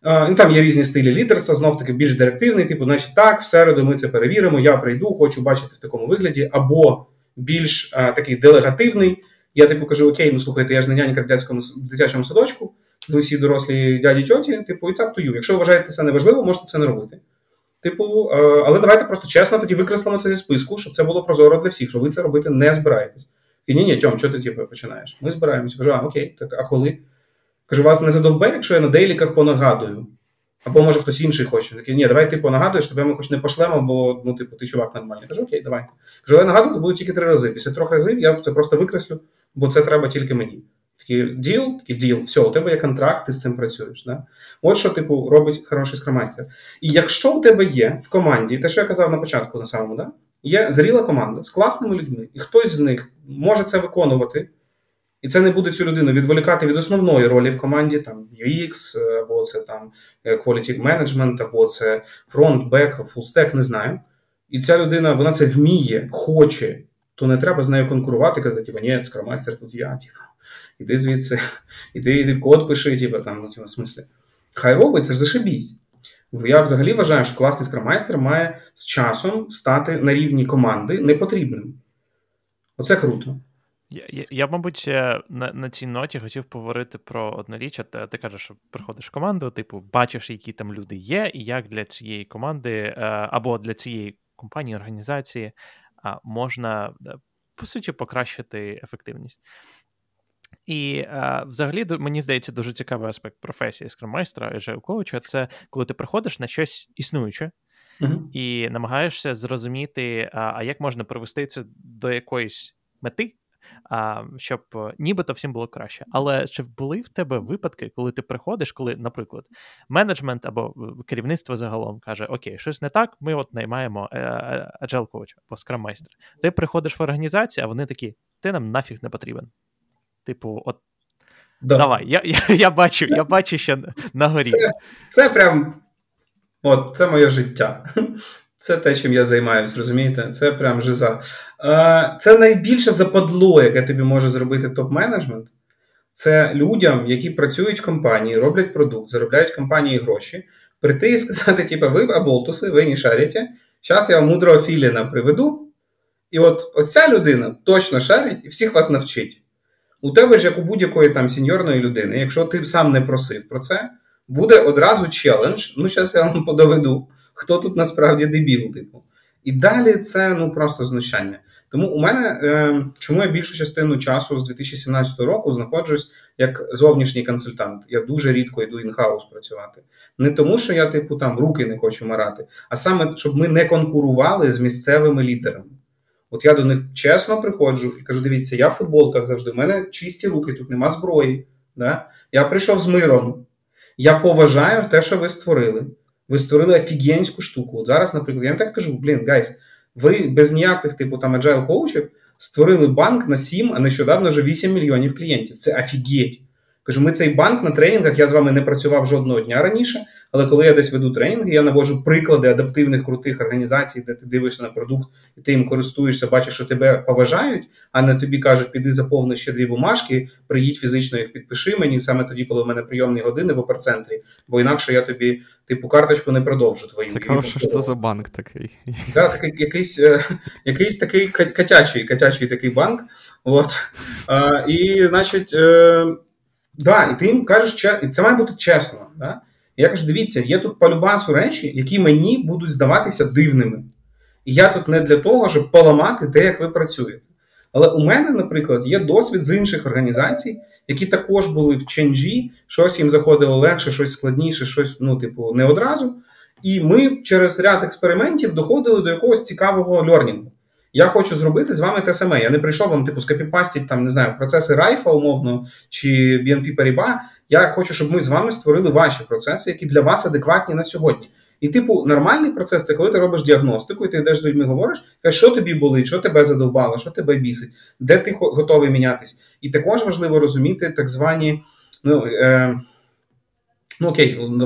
Ну, там є різні стилі лідерства, знов-таки більш директивний, типу, значить так, в середу ми це перевіримо, я прийду, хочу бачити в такому вигляді, або більш такий делегативний, я типу кажу, окей, ну слухайте, я ж не нянька в дитячому садочку, ви всі дорослі дяді, тьоті, типу, і це up to you. Якщо ви вважаєте це неважливо, можете це не робити. Типу, але давайте просто чесно тоді викреслимо це зі списку, щоб це було прозоро для всіх, що ви це робити не збираєтесь. І ні, Тьом, що ти починаєш? Ми збираємося, кажу, окей, так, а коли? Кажу, вас не задовбе, якщо я на дейліках понагадую? Або, може, хтось інший хоче. Такий, ні, давай ти понагадуєш, тебе ми хоч не пошлемо, бо, ну, типу, ти чувак нормальний. Кажу, окей, давай. Кажу, але нагадувати буду тільки 3 рази. Після 3 разів я це просто викреслю, бо це треба тільки мені. Такий діл, все, у тебе є контракт, ти з цим працюєш. Да? От що, типу, робить хороший скрам-майстер. І якщо у тебе є в команді, те, що я казав на початку, на самому, да? Є зріла команда з класними людьми, і хтось з них може це виконувати, і це не буде цю людину відволікати від основної ролі в команді, там, UX, або це там quality management, або це front, back, full stack, не знаю. І ця людина, вона це вміє, хоче, то не треба з нею конкурувати, казати, типу, ні, скрам-майстер, тут я, типу, іди звідси, іди код пиши, типу, там, ну, типу, в смислі. Хай робить, це ж зашибісь. Я взагалі вважаю, що класний скрам-майстер має з часом стати на рівні команди непотрібним. Оце круто. Я, мабуть, на цій ноті хотів поговорити про одноріч. Ти кажеш, що приходиш в команду, типу, бачиш, які там люди є, і як для цієї команди або для цієї компанії, організації можна, по суті, покращити ефективність. І взагалі, мені здається, дуже цікавий аспект професії скрам-майстра і Agile Coach – це коли ти приходиш на щось існуюче, mm-hmm. і намагаєшся зрозуміти, а як можна привести це до якоїсь мети, щоб нібито всім було краще. Але чи були в тебе випадки, коли ти приходиш, коли, наприклад, менеджмент або керівництво загалом каже, окей, щось не так, ми от наймаємо Agile Coach або скрам-майстра. Ти приходиш в організацію, а вони такі, ти нам нафіг не потрібен. Типу, от, да. Давай, я бачу ще на горі. Це прям, от, це моє життя. Це те, чим я займаюсь, розумієте? Це прям жиза. Це найбільше западло, яке тобі може зробити топ-менеджмент. Це людям, які працюють в компанії, роблять продукт, заробляють компанії гроші, прийти і сказати, типу, ви оболтуси, ви не шарите, зараз я вам мудрого філіна приведу, і от оця людина точно шарить і всіх вас навчить. У тебе ж, як у будь-якої там сеньорної людини, якщо ти сам не просив про це, буде одразу челендж, ну, зараз я вам подоведу, хто тут насправді дебіл, типу. І далі це, ну, просто знущання. Тому у мене, чому я більшу частину часу з 2017 року знаходжусь як зовнішній консультант. Я дуже рідко йду інхаус працювати. Не тому, що я, типу, там, руки не хочу марати, а саме, щоб ми не конкурували з місцевими лідерами. От я до них чесно приходжу і кажу, дивіться, я в футболках завжди, в мене чисті руки, тут нема зброї. Да? Я прийшов з миром. Я поважаю те, що ви створили. Ви створили офігенську штуку. От зараз, наприклад, я їм так кажу, блін, гайс, ви без ніяких, типу, там, agile коучів створили банк на 7, а нещодавно вже 8 мільйонів клієнтів. Це офігеть. Кажу, ми цей банк на тренінгах, я з вами не працював жодного дня раніше, але коли я десь веду тренінги, я наводжу приклади адаптивних крутих організацій, де ти дивишся на продукт, і ти їм користуєшся, бачиш, що тебе поважають, а не тобі кажуть, піди заповни ще 2 бумажки, приїдь фізично їх підпиши мені, саме тоді, коли в мене прийомні години в оперцентрі, бо інакше я тобі, типу, карточку не продовжу твою. Цікаво, що це за банк такий. Да, так, якийсь такий котячий такий банк. От. І, значить... Да, і ти їм кажеш, і це має бути чесно. Да? І я кажу, дивіться, є тут полюбасу речі, які мені будуть здаватися дивними. І я тут не для того, щоб поламати те, як ви працюєте. Але у мене, наприклад, є досвід з інших організацій, які також були в ченджі, щось їм заходило легше, щось складніше, щось, ну, типу, не одразу. І ми через ряд експериментів доходили до якогось цікавого льорнінгу. Я хочу зробити з вами те саме. Я не прийшов вам, типу, скопіпастіть, там, не знаю, процеси Райфа, умовно, чи BNP-паріба. Я хочу, щоб ми з вами створили ваші процеси, які для вас адекватні на сьогодні. І, типу, нормальний процес – це коли ти робиш діагностику, і ти йдеш з людьми, говориш, кажеш, що тобі болить, що тебе задовбало, що тебе бісить, де ти готовий мінятись. І також важливо розуміти так звані,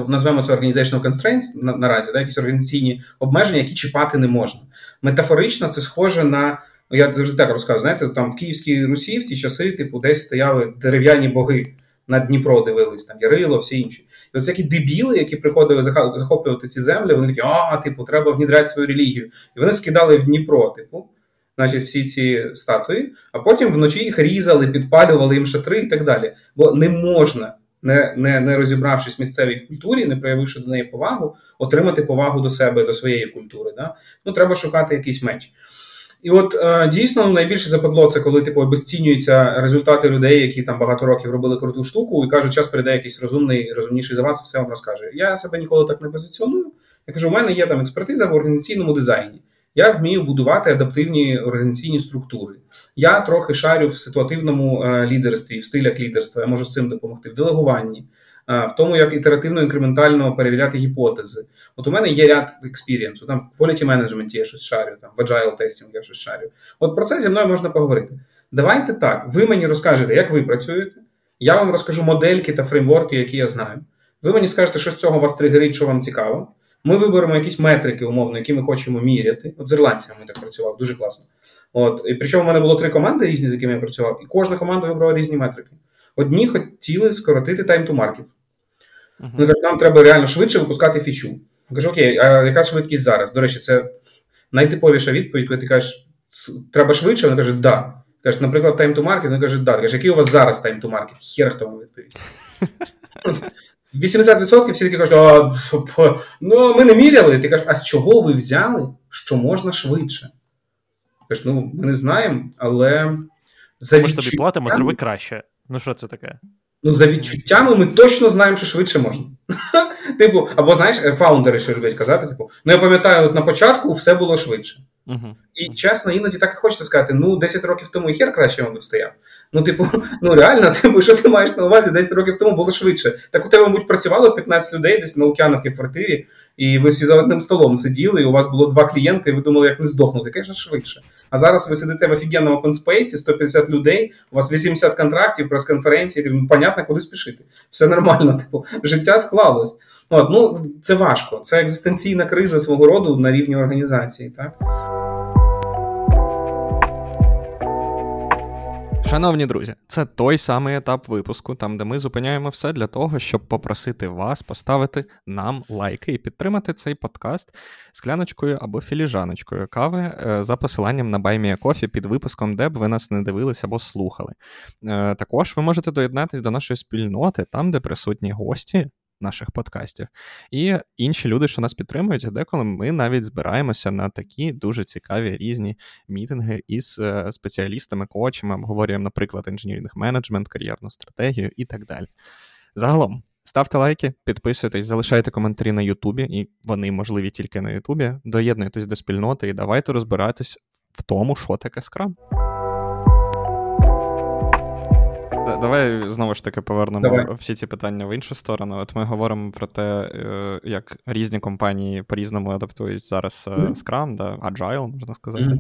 назвемо це organizational constraints наразі, да, якісь організаційні обмеження, які чіпати не можна. Метафорично це схоже на, я завжди так розказую, знаєте, там в Київській Русі в ті часи, типу, десь стояли дерев'яні боги, на Дніпро дивились, там Ярило, всі інші. І от всякі дебіли, які приходили захоплювати ці землі, вони такі, типу, треба внідряти свою релігію. І вони скидали в Дніпро, типу, значить, всі ці статуї, а потім вночі їх різали, підпалювали їм шатри і так далі. Бо не можна, не розібравшись в місцевій культурі, не проявивши до неї повагу, отримати повагу до себе, до своєї культури. Да? Ну, треба шукати якийсь меч. І от дійсно найбільше западло це, коли типу обесцінюються результати людей, які там багато років робили круту штуку, і кажуть, час прийде якийсь розумний, розумніший за вас, і все вам розкаже. Я себе ніколи так не позиціоную. Я кажу, у мене є там експертиза в організаційному дизайні. Я вмію будувати адаптивні організаційні структури. Я трохи шарю в ситуативному лідерстві, в стилях лідерства. Я можу з цим допомогти, в делегуванні, в тому, як ітеративно-інкрементально перевіряти гіпотези. От у мене є ряд експірієнсу, там в quality management я щось шарю, там в agile testing я щось шарю. От про це зі мною можна поговорити. Давайте так, ви мені розкажете, як ви працюєте, я вам розкажу модельки та фреймворки, які я знаю. Ви мені скажете, що з цього вас тригерить, що вам цікаво. Ми виберемо якісь метрики, умовно, які ми хочемо міряти. От з ірландцями так працював, дуже класно. От, і причому в мене було 3 команди різні, з якими я працював, і кожна команда вибрала різні метрики. Одні хотіли скоротити time-to-market. Вони кажуть, нам треба реально швидше випускати фічу. Я кажу, окей, а яка швидкість зараз? До речі, це найтиповіша відповідь, коли ти кажеш, треба швидше, вони кажуть, да. Кажуть, наприклад, time-to-market, вони кажуть, да. Ти кажеш, який у вас зараз time-to-market? Хер хто вам відповість. 80% всі такі кажуть, ну ми не міряли. Ти кажеш, а з чого ви взяли, що можна швидше? Кажеш, ну ми не знаємо, але за відчуттями... Ми ж тобі платимо, зроби краще. Ну що це таке? Ну за відчуттями ми точно знаємо, що швидше можна. Типу, або знаєш, фаундери ще люблять казати, типу, ну я пам'ятаю, от на початку все було швидше. І чесно, іноді так і хочеться сказати, ну 10 років тому і хер краще, мабуть, стояв. Ну, типу, ну реально, типу, що ти маєш на увазі, 10 років тому було швидше. Так у тебе, мабуть, працювало 15 людей десь на Лук'яновці в квартирі, і ви всі за одним столом сиділи, і у вас було 2 клієнти, і ви думали, як не здохнути, звісно, швидше. А зараз ви сидите в офігенному open space, 150 людей, у вас 80 контрактів, прес-конференції, ну, понятно, куди спішити. Все нормально, типу, життя склалось. От, ну, це важко. Це екзистенційна криза свого роду на рівні організації, так? Шановні друзі, це той самий етап випуску, там, де ми зупиняємо все для того, щоб попросити вас поставити нам лайки і підтримати цей подкаст скляночкою або філіжаночкою кави за посиланням на BuyMeCoffee під випуском, де б ви нас не дивились або слухали. Також ви можете доєднатись до нашої спільноти, там, де присутні гості наших подкастів. І інші люди, що нас підтримують, деколи ми навіть збираємося на такі дуже цікаві різні мітинги із спеціалістами, коучами, обговорюємо, наприклад, інженіринг менеджмент, кар'єрну стратегію і так далі. Загалом, ставте лайки, підписуйтесь, залишайте коментарі на Ютубі, і вони можливі тільки на Ютубі, доєднуйтесь до спільноти і давайте розбиратись в тому, що таке Scrum. Давай знову ж таки повернемо всі ці питання в іншу сторону. От ми говоримо про те, як різні компанії по-різному адаптують зараз Scrum, да, Agile, можна сказати.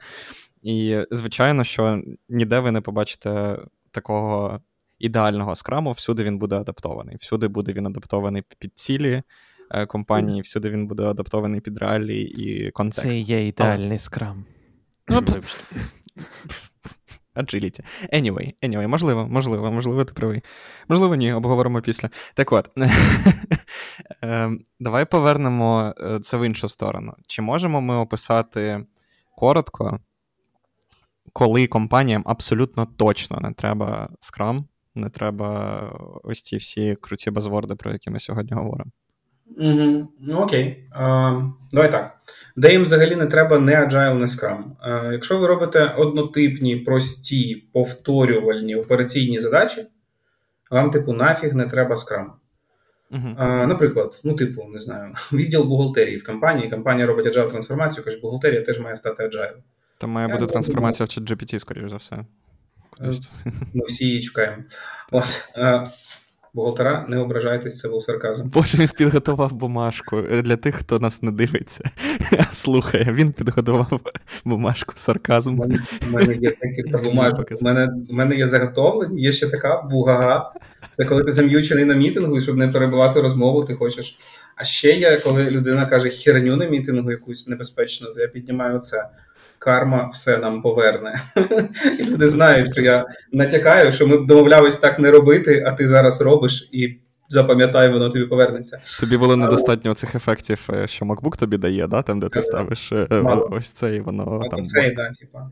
І, звичайно, що ніде ви не побачите такого ідеального Scrum, всюди він буде адаптований. Всюди буде він адаптований під цілі компанії, всюди він буде адаптований під реалії і контекст. Це є ідеальний Scrum. Ну, Agility. Anyway, можливо, ти правий. Можливо, ні, обговоримо після. Так от, давай повернемо це в іншу сторону. Чи можемо ми описати коротко, коли компаніям абсолютно точно не треба Scrum, не треба ось ті всі круті базворди, про які ми сьогодні говоримо? Ну окей, давай так. Де їм взагалі не треба не Agile, не Scrum? Якщо ви робите однотипні, прості, повторювальні операційні задачі, вам, типу, нафіг не треба Scrum. Наприклад, ну, типу, не знаю, відділ бухгалтерії в компанії, компанія робить Agile трансформацію, каже, бухгалтерія теж має стати Agile. Там має бути трансформація в ChatGPT, скоріш за все. Ми всі її чекаємо. От. Бухгалтера, не ображайтесь, це був сарказм. Боже, він підготував бумажку для тих, хто нас не дивиться, слухає. Він підготував бумажку сарказм. У мене є такі бумажки. У мене є заготовлені, є ще така бугага. Це коли ти зам'ючений на мітингу, і щоб не перебивати розмову, ти хочеш. А ще я, коли людина каже херню на мітингу якусь небезпечну, то я піднімаю це. Карма все нам поверне. І люди знають, що я натякаю, що ми домовлялись так не робити, а ти зараз робиш, і запам'ятай, воно тобі повернеться. Тобі було недостатньо цих ефектів, що MacBook тобі дає, да? Там, де ти ставиш ось це, і воно Мало. Там... Оцей, да, типа.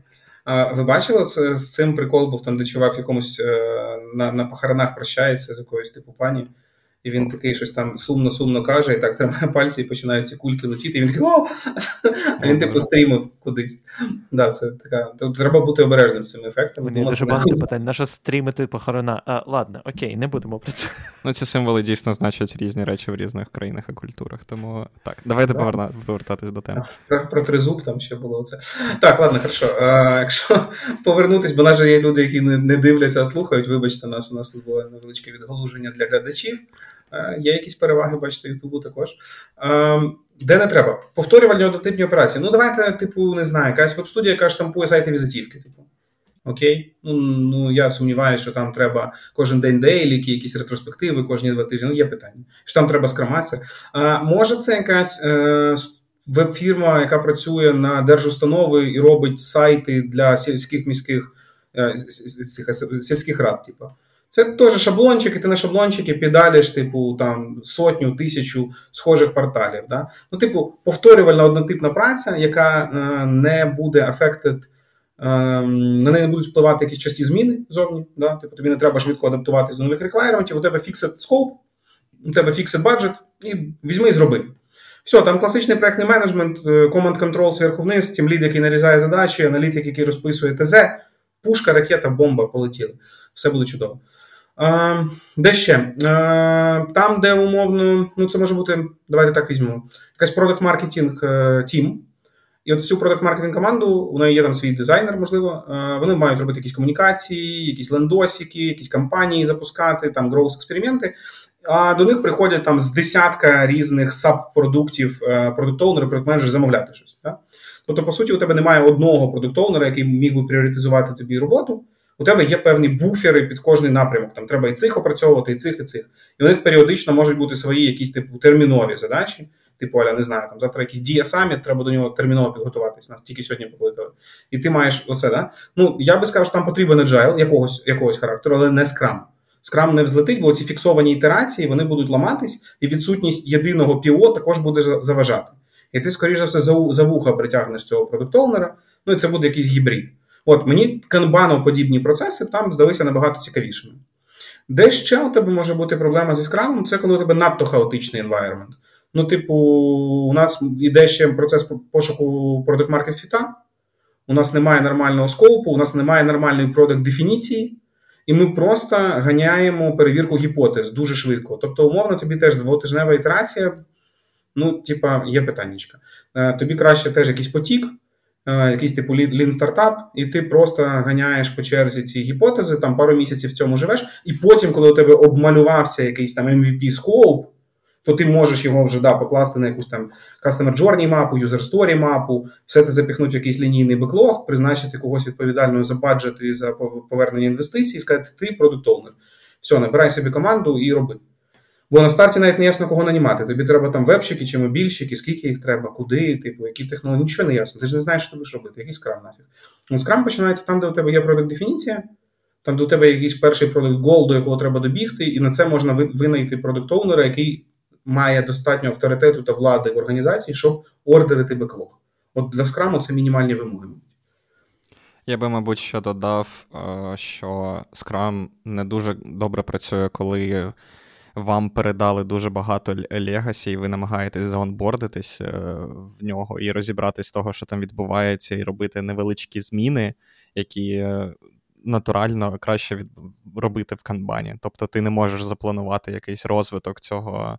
Ви бачили, з цим прикол був там, де чувак якомусь на похоронах прощається з якоюсь типу пані, І він такий щось там сумно-сумно каже, і так тримає пальці, і починають ці кульки летіти, і він такий «О!» А він типу стрімив кудись. Да, це така... Тобто, треба бути обережним з цими ефектами. Мені дуже багато питань. Нащо стрімити похорона? Ладно, окей, не будемо про це. Ну, ці символи дійсно значать різні речі в різних країнах і культурах, тому так, давайте повертатись до теми. Про тризуб там ще було оце. Так, ладно, хорошо. Якщо повернутись, бо нас же є люди, які не дивляться, а слухають, вибачте нас, у нас тут було невеличке відголуження для глядачів. Є якісь переваги, бачите, Ютубу також. Де не треба? Повторювальні однотипні операції. Ну, давайте, типу, не знаю, якась веб-студія, яка штампує сайти візитівки, типу. Окей? Ну, я сумніваюся, що там треба кожен день дейліки, якісь ретроспективи, кожні 2 тижні. Ну, є питання. Що там треба скрам-мастер? Може, це якась веб-фірма, яка працює на держустанови і робить сайти для сільських міських сільських рад, типу. Це теж шаблончики, ти на шаблончики підалиш, типу, там, 100-1000 схожих порталів. Да? Ну, типу, повторювальна однотипна праця, яка не буде affected, на неї не будуть впливати якісь часті зміни зовні. Да? Типу, тобі не треба швидко адаптуватись до нових реквайрментів, у тебе фіксит скоуп, у тебе фіксит бюджет, і візьми і зроби. Все, там класичний проектний менеджмент, command control зверху вниз, тімлід, який нарізає задачі, аналітик, який розписує ТЗ, пушка, ракета, бомба, полетіли. Все буде чудово. Де ще? Там, де умовно, ну це може бути, давайте так візьмемо, якась продакт-маркетинг тім. І от цю продакт-маркетинг команду, у неї є там свій дизайнер, можливо, вони мають робити якісь комунікації, якісь лендосики, якісь кампанії запускати, там growth-експерименти. А до них приходять там з 10 різних саб-продуктів продукт-оунери, продакт-менеджери замовляти щось. Так? Тобто, по суті, у тебе немає одного продукт-оунера, який міг би пріоритизувати тобі роботу. У тебе є певні буфери під кожний напрямок. Там треба і цих опрацьовувати, і цих, і цих. І у них періодично можуть бути свої якісь типу термінові задачі. Типу, не знаю, там завтра якийсь дія-саміт, треба до нього терміново підготуватись. Нас тільки сьогодні покликали. І ти маєш оце, да? Ну, я би сказав, що там потрібен agile якогось характеру, але не скрам. Скрам не взлетить, бо ці фіксовані ітерації, вони будуть ламатись, і відсутність єдиного PO також буде заважати. І ти, скоріш за все, за вуха притягнеш цього продукт-оунера, ну і це буде якийсь гібрид. От, мені канбано-подібні процеси там здалися набагато цікавішими. Де ще у тебе може бути проблема зі скрамом? Це коли у тебе надто хаотичний environment. Ну, типу, у нас іде ще процес пошуку product-market-фіта, у нас немає нормального скоупу, у нас немає нормальної product-дефініції, і ми просто ганяємо перевірку гіпотез дуже швидко. Тобто, умовно, тобі теж 2-тижнева ітерація, ну, типа, є питаннячка. Тобі краще теж якийсь потік, якийсь типу лін-стартап, і ти просто ганяєш по черзі ці гіпотези, там пару місяців в цьому живеш, і потім, коли у тебе обмалювався якийсь там MVP-скоуп, то ти можеш його вже покласти на якусь там Customer Journey мапу, User Story мапу, все це запихнути в якийсь лінійний беклог, призначити когось відповідальною за баджет і за повернення інвестицій, і сказати, ти продукт-оунер. Все, набирай собі команду і роби. Бо на старті навіть не ясно, кого нанімати. Тобі треба там вебщики чи мобільщики, скільки їх треба, куди, типу, які технології, нічого не ясно. Ти ж не знаєш, що ти будеш робити, який скрам нафіг. Ну, скрам починається там, де у тебе є продакт-дефініція, там, де у тебе є якийсь перший продакт-гол, до якого треба добігти, і на це можна винайти продакт-оунера, який має достатньо авторитету та влади в організації, щоб ордерити беклог. От для скраму це мінімальні вимоги. Я би, мабуть, ще додав, що скрам не дуже добре працює, коли вам передали дуже багато легасі, і ви намагаєтесь заонбордитись в нього і розібратись з того, що там відбувається, і робити невеличкі зміни, які натурально краще робити в канбані. Тобто ти не можеш запланувати якийсь розвиток цього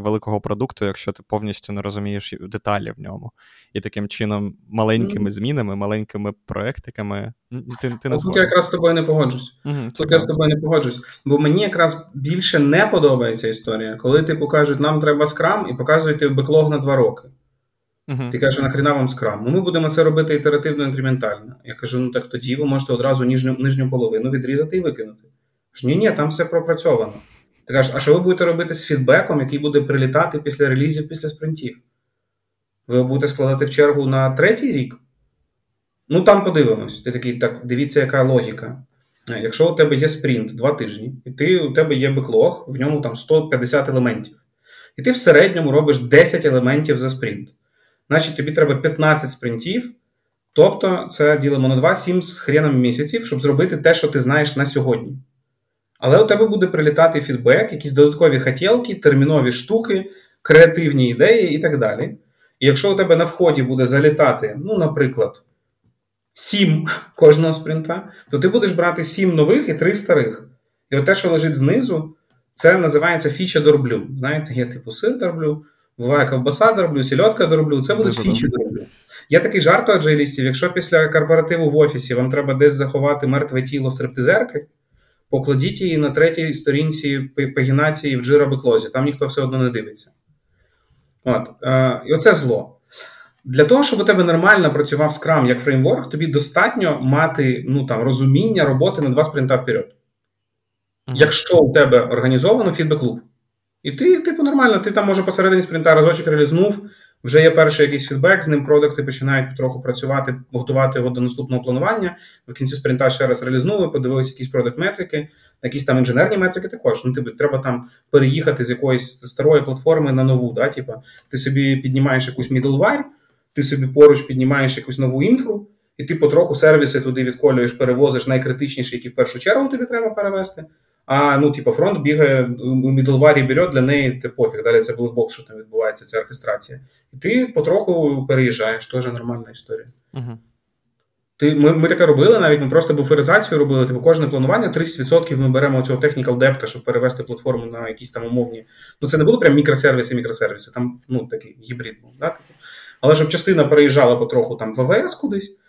великого продукту, якщо ти повністю не розумієш деталі в ньому. І таким чином маленькими змінами, маленькими проєктиками ти не зможеш. Тут я якраз з тобою не погоджусь. Бо мені якраз більше не подобається історія, коли ти покажуть, нам треба скрам, і показуєте беклог на 2 роки. Ти кажеш, нахріна вам скрам? Ну, ми будемо це робити ітеративно-інкрементально. Я кажу, ну так тоді ви можете одразу нижню половину відрізати і викинути. Ж ні, там все пропрацьовано. Ти кажеш, а що ви будете робити з фідбеком, який буде прилітати після релізів, після спринтів? Ви будете складати в чергу на 3-й рік? Ну, там подивимось. Ти такий, так, дивіться, яка логіка. Якщо у тебе є спринт 2 тижні, і у тебе є беклог, в ньому там 150 елементів. І ти в середньому робиш 10 елементів за спринт. Значить, тобі треба 15 спринтів, тобто це ділимо на 2, 7 з хреном місяців, щоб зробити те, що ти знаєш на сьогодні. Але у тебе буде прилітати фідбек, якісь додаткові хотєлки, термінові штуки, креативні ідеї і так далі. І якщо у тебе на вході буде залітати, ну, наприклад, 7 кожного спринта, то ти будеш брати 7 нових і 3 старих. І от те, що лежить знизу, це називається фіча дорблю. Знаєте, я типу сир дорблю, буває ковбаса дорблю, сільотка дорблю. Це будуть фічі дорблю. Є такий жарт у аджайлістів, якщо після корпоративу в офісі вам треба десь заховати мертве тіло стриптизерки, покладіть її на 3-й сторінці пагінації в джира-беклозі. Там ніхто все одно не дивиться. От. І оце зло. Для того, щоб у тебе нормально працював Scrum як фреймворк, тобі достатньо мати розуміння роботи на 2 спринта вперед. Якщо у тебе організовано фідбек-луп. І ти, нормально, ти там, може, посередині спринта разочок реалізнув, вже є перший якийсь фідбек, з ним продукти починають потроху працювати, готувати його до наступного планування. В кінці спринта ще раз реалізнули, подивилися якісь продакт-метрики, якісь там інженерні метрики також. Ну, тобі треба там переїхати з якоїсь старої платформи на нову. Да? Типа, ти собі піднімаєш якусь middleware, ти собі поруч піднімаєш якусь нову інфру, і ти потроху сервіси туди відколюєш, перевозиш найкритичніші, які в першу чергу тобі треба перевести. А, фронт бігає, у мідлварі бере, для неї ти пофіг, далі це блокбокс, що там відбувається, ця оркестрація. І ти потроху переїжджаєш, теж нормальна історія. Uh-huh. Ми таке робили, навіть ми просто буферизацію робили, кожне планування, 30% ми беремо цього technical depth, щоб перевести платформу на якісь там умовні... це не було прям мікросервіси, там, такий гібрид був, да? Але щоб частина переїжджала потроху там в АВС кудись,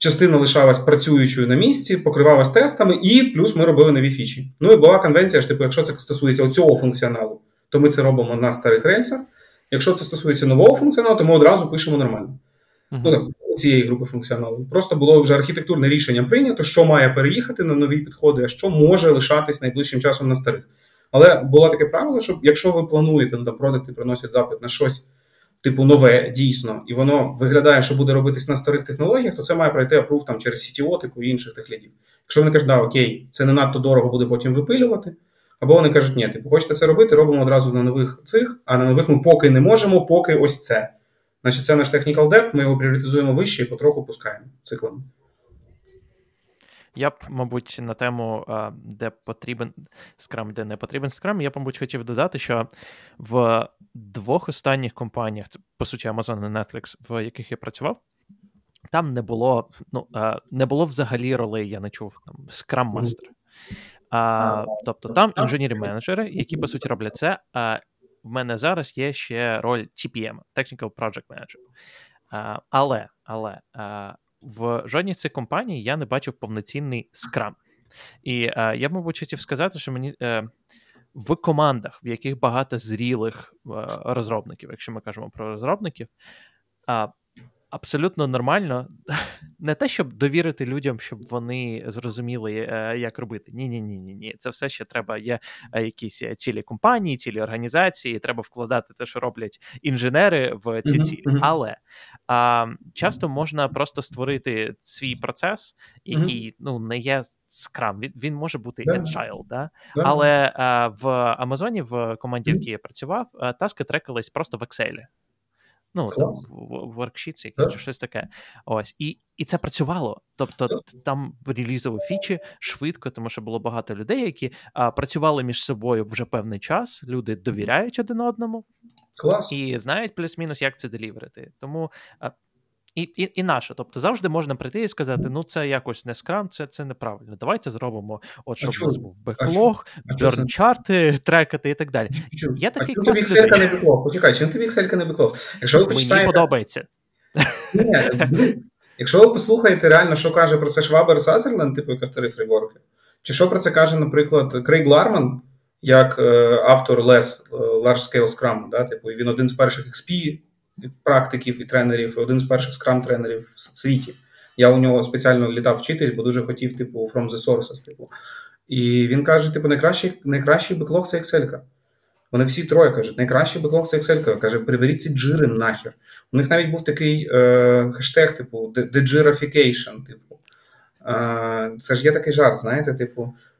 частина лишалась працюючою на місці, покривалась тестами, і плюс ми робили нові фічі. І була конвенція, що якщо це стосується оцього функціоналу, то ми це робимо на старих рельсах. Якщо це стосується нового функціоналу, то ми одразу пишемо нормально. Uh-huh. Цієї групи функціоналу. Просто було вже архітектурне рішення прийнято, що має переїхати на нові підходи, а що може лишатись найближчим часом на старих. Але було таке правило, що якщо ви плануєте, продукти приносять запит на щось, нове, дійсно, і воно виглядає, що буде робитись на старих технологіях, то це має пройти апрув через CTO, і інших тих лідів. Якщо вони кажуть, окей, це не надто дорого буде потім випилювати, або вони кажуть, ні, хочете це робити, робимо одразу на нових цих, а на нових ми поки не можемо, поки ось це. Значить, це наш technical debt, ми його пріоритизуємо вище і потроху пускаємо циклами. Я б, мабуть, на тему, де потрібен скрам, де не потрібен скрам, я б, мабуть, хотів додати, що в 2 останніх компаніях, це, по суті, Amazon і Netflix, в яких я працював, там не було взагалі ролей, я не чув, там, скрам-мастер. Тобто там інженері-менеджери, які, по суті, роблять це. В мене зараз є ще роль TPM, Technical Project Manager. Але в жодній з цих компаній я не бачив повноцінний скрам. І я б, мабуть, хотів сказати, що мені в командах, в яких багато зрілих розробників, якщо ми кажемо про розробників, абсолютно нормально не те, щоб довірити людям, щоб вони зрозуміли, як робити. Ні. Це все ще треба, є якісь цілі компанії, цілі організації, треба вкладати те, що роблять інженери в ці цілі. Але часто можна просто створити свій процес, який не є скрам. Він може бути agile, да? Але в Амазоні, в команді, в якій я працював, таски трекались просто в Excel. Там воркшітці чи щось таке. Ось. І це працювало. Тобто там релізували фічі швидко, тому що було багато людей, які працювали між собою вже певний час. Люди довіряють один одному. Клас. І знають плюс-мінус, як це деліверити. Тому і наше. Тобто завжди можна прийти і сказати, це якось не скрам, це неправильно. Давайте зробимо, щоб у нас був беклог, джорн-чарти, трекати і так далі. Є такий клас людей. Почекай, чим тобі Excel-ка не беклог? Мені подобається. Якщо ви послухаєте реально, що каже про це Швабер, Сазерленд, як автори фреймворків, чи що про це каже, наприклад, Крейг Ларман, як автор Лес Лардж Скейл Скрам, він один з перших XP практиків і тренерів, один з перших скрам-тренерів в світі. Я у нього спеціально літав вчитись, бо дуже хотів, from the sources. І він каже, найкращий беклог – це Excel-ка. Вони всі троє кажуть, найкращий беклог – це Excel-ка. Каже, приберіть ці джири нахер. У них навіть був такий хештег, деджирафікейшн. Це ж є такий жарт, знаєте,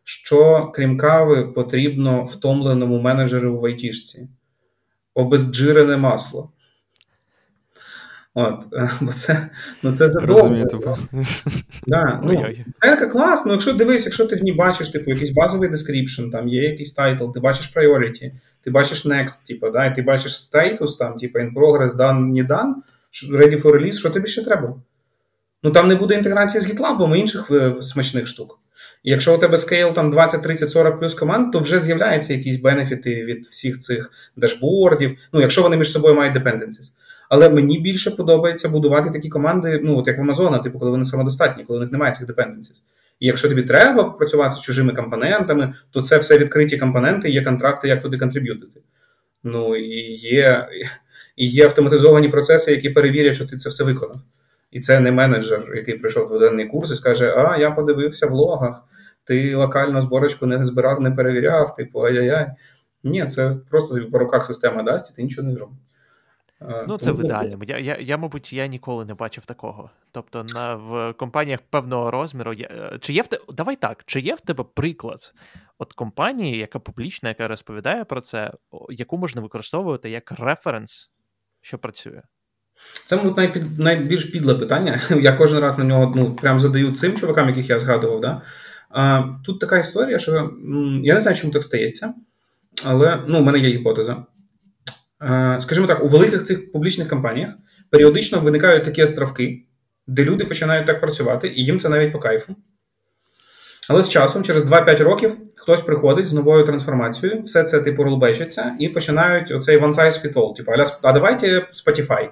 що, крім кави, потрібно втомленому менеджеру в айтішці? Обезджирене масло. Бо це, ну, це задовго. Да, ну, це класно, якщо дивись, якщо ти в ній бачиш, типу, якийсь базовий description, там є якийсь тайтл, ти бачиш priority, ти бачиш next, типу, да, і ти бачиш status, там, типу, in progress, done, не done, ready for release, що тобі ще треба? Ну, там не буде інтеграції з GitLab і інших смачних штук. І якщо у тебе скейл там 20, 30, 40 плюс команд, то вже з'являються якісь бенефіти від всіх цих дашбордів, ну, якщо вони між собою мають dependencies. Але мені більше подобається будувати такі команди, ну, от як в Амазона, типу, коли вони самодостатні, коли у них немає цих dependencies. І якщо тобі треба працювати з чужими компонентами, то це все відкриті компоненти, є контракти, як туди контриб'ютити. Ну, і є автоматизовані процеси, які перевірять, що ти це все виконав. І це не менеджер, який прийшов дводенний курс і скаже, а, я подивився в логах, ти локально зборочку не збирав, не перевіряв, типу, ай-яй-яй. Ні, це просто тобі по руках система дасть, і ти нічого не зробиш. Ну, це в ідеальному. Я, мабуть, ніколи не бачив такого. Тобто, в компаніях певного розміру... Чи є в тебе приклад от компанії, яка публічна, яка розповідає про це, яку можна використовувати як референс, що працює? Це, мабуть, найбільш підле питання. Я кожен раз на нього прям задаю цим чувакам, яких я згадував. Да? Тут така історія, що... Я не знаю, чому так стається, але в мене є гіпотеза. Скажімо так, у великих цих публічних компаніях періодично виникають такі островки, де люди починають так працювати, і їм це навіть по кайфу. Але з часом, через 2-5 років, хтось приходить з новою трансформацією, все це типу рулбечиться, і починають оцей one size fit all, типу, а давайте Spotify,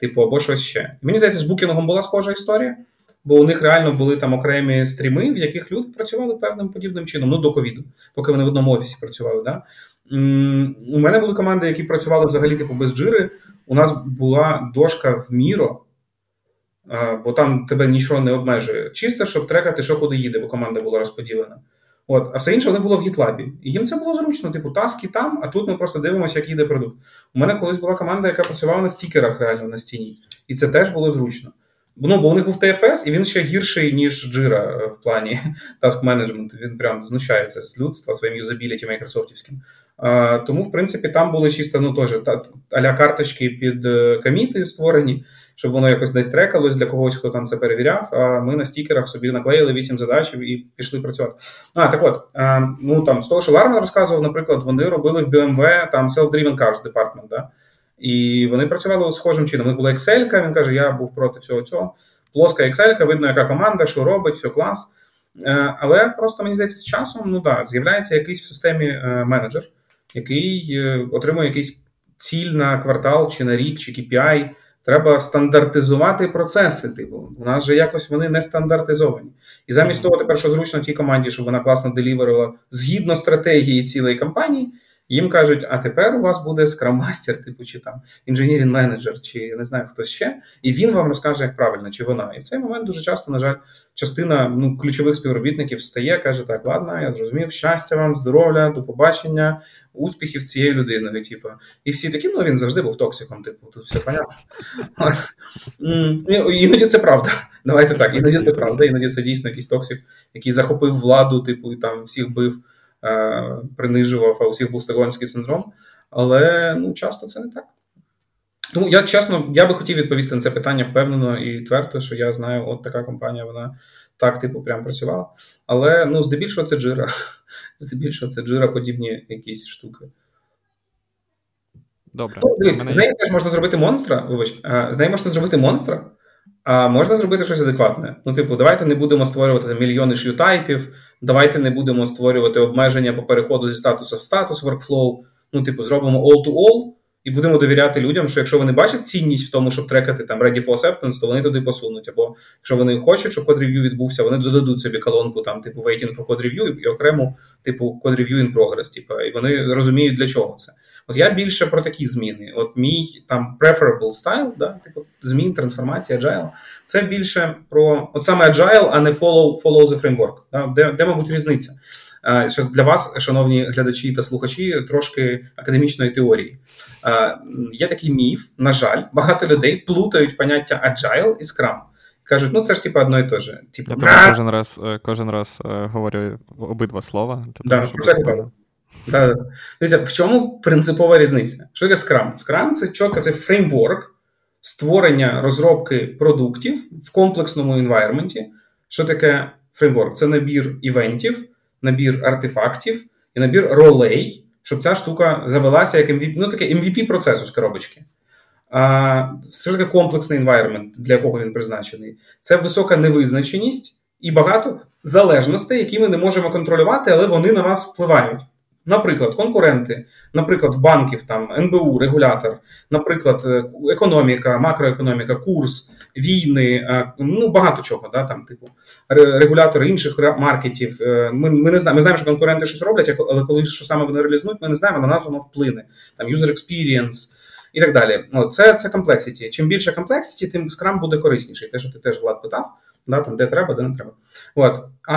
типу, або щось ще. Мені здається, з букінгом була схожа історія, бо у них реально були там окремі стріми, в яких люди працювали певним подібним чином, до ковіду, поки вони в одному офісі працювали, да? У мене були команди, які працювали взагалі типу без джири. У нас була дошка в Міро, бо там тебе нічого не обмежує. Чисто, щоб трекати, що куди їде, бо команда була розподілена. От. А все інше вони було в GitLab. І їм це було зручно, типу таски там, а тут ми просто дивимося, як їде продукт. У мене колись була команда, яка працювала на стікерах реально на стіні. І це теж було зручно. Бо у них був TFS, і він ще гірший, ніж Jira в плані таск-менеджменту. Він прям знущається з людства своїм юзабіліті майкрософтівським. Тому, в принципі, там були чисто, теж а-ля карточки під коміти створені, щоб воно якось десь трекалось для когось, хто там це перевіряв, а ми на стікерах собі наклеїли 8 задач і пішли працювати. Так от, з того, що Ларман розказував, наприклад, вони робили в BMW там self-driven cars department, да? І вони працювали схожим чином. У них була Excel-ка, він каже, я був проти всього цього. Плоска Excel-ка, видно, яка команда, що робить, все клас. Але просто, мені здається, з часом, з'являється якийсь в системі менеджер, який отримує якийсь ціль на квартал, чи на рік, чи KPI. Треба стандартизувати процеси. Типу. У нас же якось вони не стандартизовані. І замість того, тепер, що зручно тій команді, щоб вона класно деліверила згідно стратегії цілої компанії, їм кажуть, а тепер у вас буде скрам-мастер, типу, чи там інженірінг-менеджер, чи не знаю, хто ще, і він вам розкаже, як правильно, чи вона. І в цей момент дуже часто, на жаль, частина ключових співробітників встає, каже, так, ладно, я зрозумів, щастя вам, здоров'я, до побачення, успіхів цієї людини, типу. І всі такі, він завжди був токсиком, типу, тут все понятно. Іноді це правда, давайте так, іноді це правда, іноді це дійсно якийсь токсик, який захопив владу, типу, і там всіх бив, принижував, а у всіх був стокгольмський синдром, але часто це не так. Тому я би хотів відповісти на це питання впевнено і твердо, що я знаю, от така компанія, вона так, типу, прям працювала. Але, здебільшого це Jira. Здебільшого це Jira подібні якісь штуки. Добре. З неї теж можна зробити монстра, а можна зробити щось адекватне. Давайте не будемо створювати мільйони шью-тайпів, давайте не будемо створювати обмеження по переходу зі статусу в статус workflow. Зробимо all-to-all і будемо довіряти людям, що якщо вони бачать цінність в тому, щоб трекати там ready for acceptance, то вони туди посунуть. Або якщо вони хочуть, щоб код рев'ю відбувся, вони додадуть собі колонку там, waiting for code review і окремо code review in progress. І вони розуміють, для чого це. От я більше про такі зміни. От мій там preferable style, да, змін, трансформація, agile, це більше про от саме agile, а не follow the framework. Да, де, мабуть, різниця. Що для вас, шановні глядачі та слухачі, трошки академічної теорії. Є такий міф, на жаль, багато людей плутають поняття agile і scrum. Кажуть, це ж одно і те же. Я кожен раз говорю обидва слова. Так, про це правда. В чому принципова різниця? Що таке Scrum? Scrum – це чітко, це фреймворк, створення розробки продуктів в комплексному інвайрменті. Що таке фреймворк? Це набір івентів, набір артефактів і набір ролей, щоб ця штука завелася як MVP, ну таке MVP процесу з коробочки. Що таке комплексний інвайрмент, для кого він призначений? Це висока невизначеність і багато залежностей, які ми не можемо контролювати, але вони на нас впливають. Наприклад, конкуренти, наприклад, банків, там, НБУ, регулятор, наприклад, економіка, макроекономіка, курс, війни, ну, багато чого, да, там, типу, регулятори інших маркетів. Ми не знаємо, ми знаємо, що конкуренти щось роблять, але коли що саме вони реалізують, ми не знаємо, на нас воно вплине. Там, user experience і так далі. Це complexity. Чим більше complexity, тим Scrum буде корисніший. Те, що ти теж, Влад, питав. Да, там, де треба, де не треба. От. А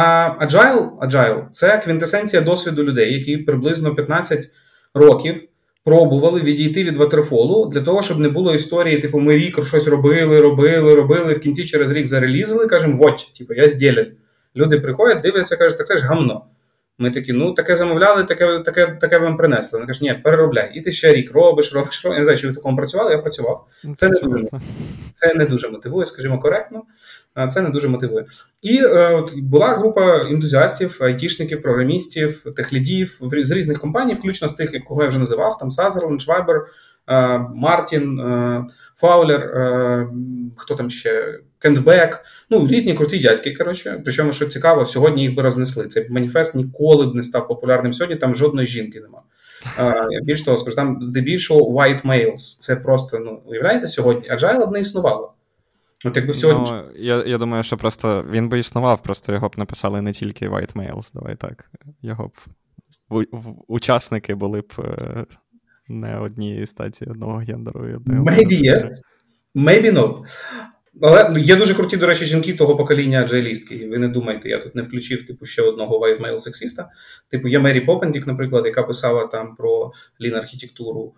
Agile – це квінтесенція досвіду людей, які приблизно 15 років пробували відійти від ватерфолу для того, щоб не було історії, типу, ми рік щось робили, в кінці через рік зарелізили, кажемо, вот, типу, я зділен. Люди приходять, дивляться, кажуть, так це ж гамно. Ми такі, ну, таке замовляли, таке вам принесли. Вони кажуть, ні, переробляй. І ти ще рік робиш. Я не знаю, чи ви в такому працювали, я працював. Це не дуже мотивує, скажімо, коректно. Це не дуже мотивує. І от була група ентузіастів, айтішників, програмістів, техлідів з різних компаній, включно з тих, кого я вже називав, там Сазерленд, Швабер, Мартін Фаулер, хто там ще, Кентбек, ну, різні круті дядьки, коротше. Причому, що цікаво, сьогодні їх би рознесли. Цей маніфест ніколи б не став популярним сьогодні, там жодної жінки нема. Більш того, скажу, там здебільшого white males. Це просто, ну, уявляєте, сьогодні Agile б не існувало. От якби сьогодні... Ну, я думаю, що просто він би існував, просто його б написали не тільки white males, давай так. Його б... Учасники були б... не однієї статі, одного гендеру. Maybe yes, maybe no. Але є дуже круті, до речі, жінки того покоління аджайлістки. Ви не думайте, я тут не включив типу ще одного white male сексіста. Типу є Мері Попендік, наприклад, яка писала там про лін архітектуру.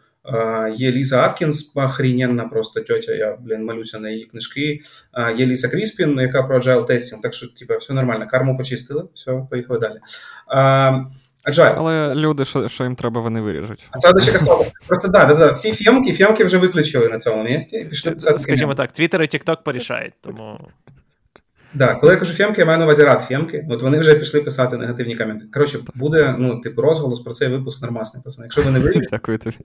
Є Ліза Аткінс, охрененна просто тьотя, я, малюся на її книжки. Є Ліса Кріспін, яка про agile тестінг. Так що, типу, все нормально, карму почистили, все, поїхали далі. Agile. Але люди, що їм треба, вони виріжуть. А це дочека слава. Просто да. Всі фємки вже виключили на цьому місці. Скажімо так, Твіттер і Тікток порішають, тому... Да, коли я кажу фємки, я маю на увазі рад фємки. От вони вже пішли писати негативні коменти. Коротше, буде, ну, типу, розголос про цей випуск нормасний, пацани. Якщо ви не вирішите... Дякую тобі.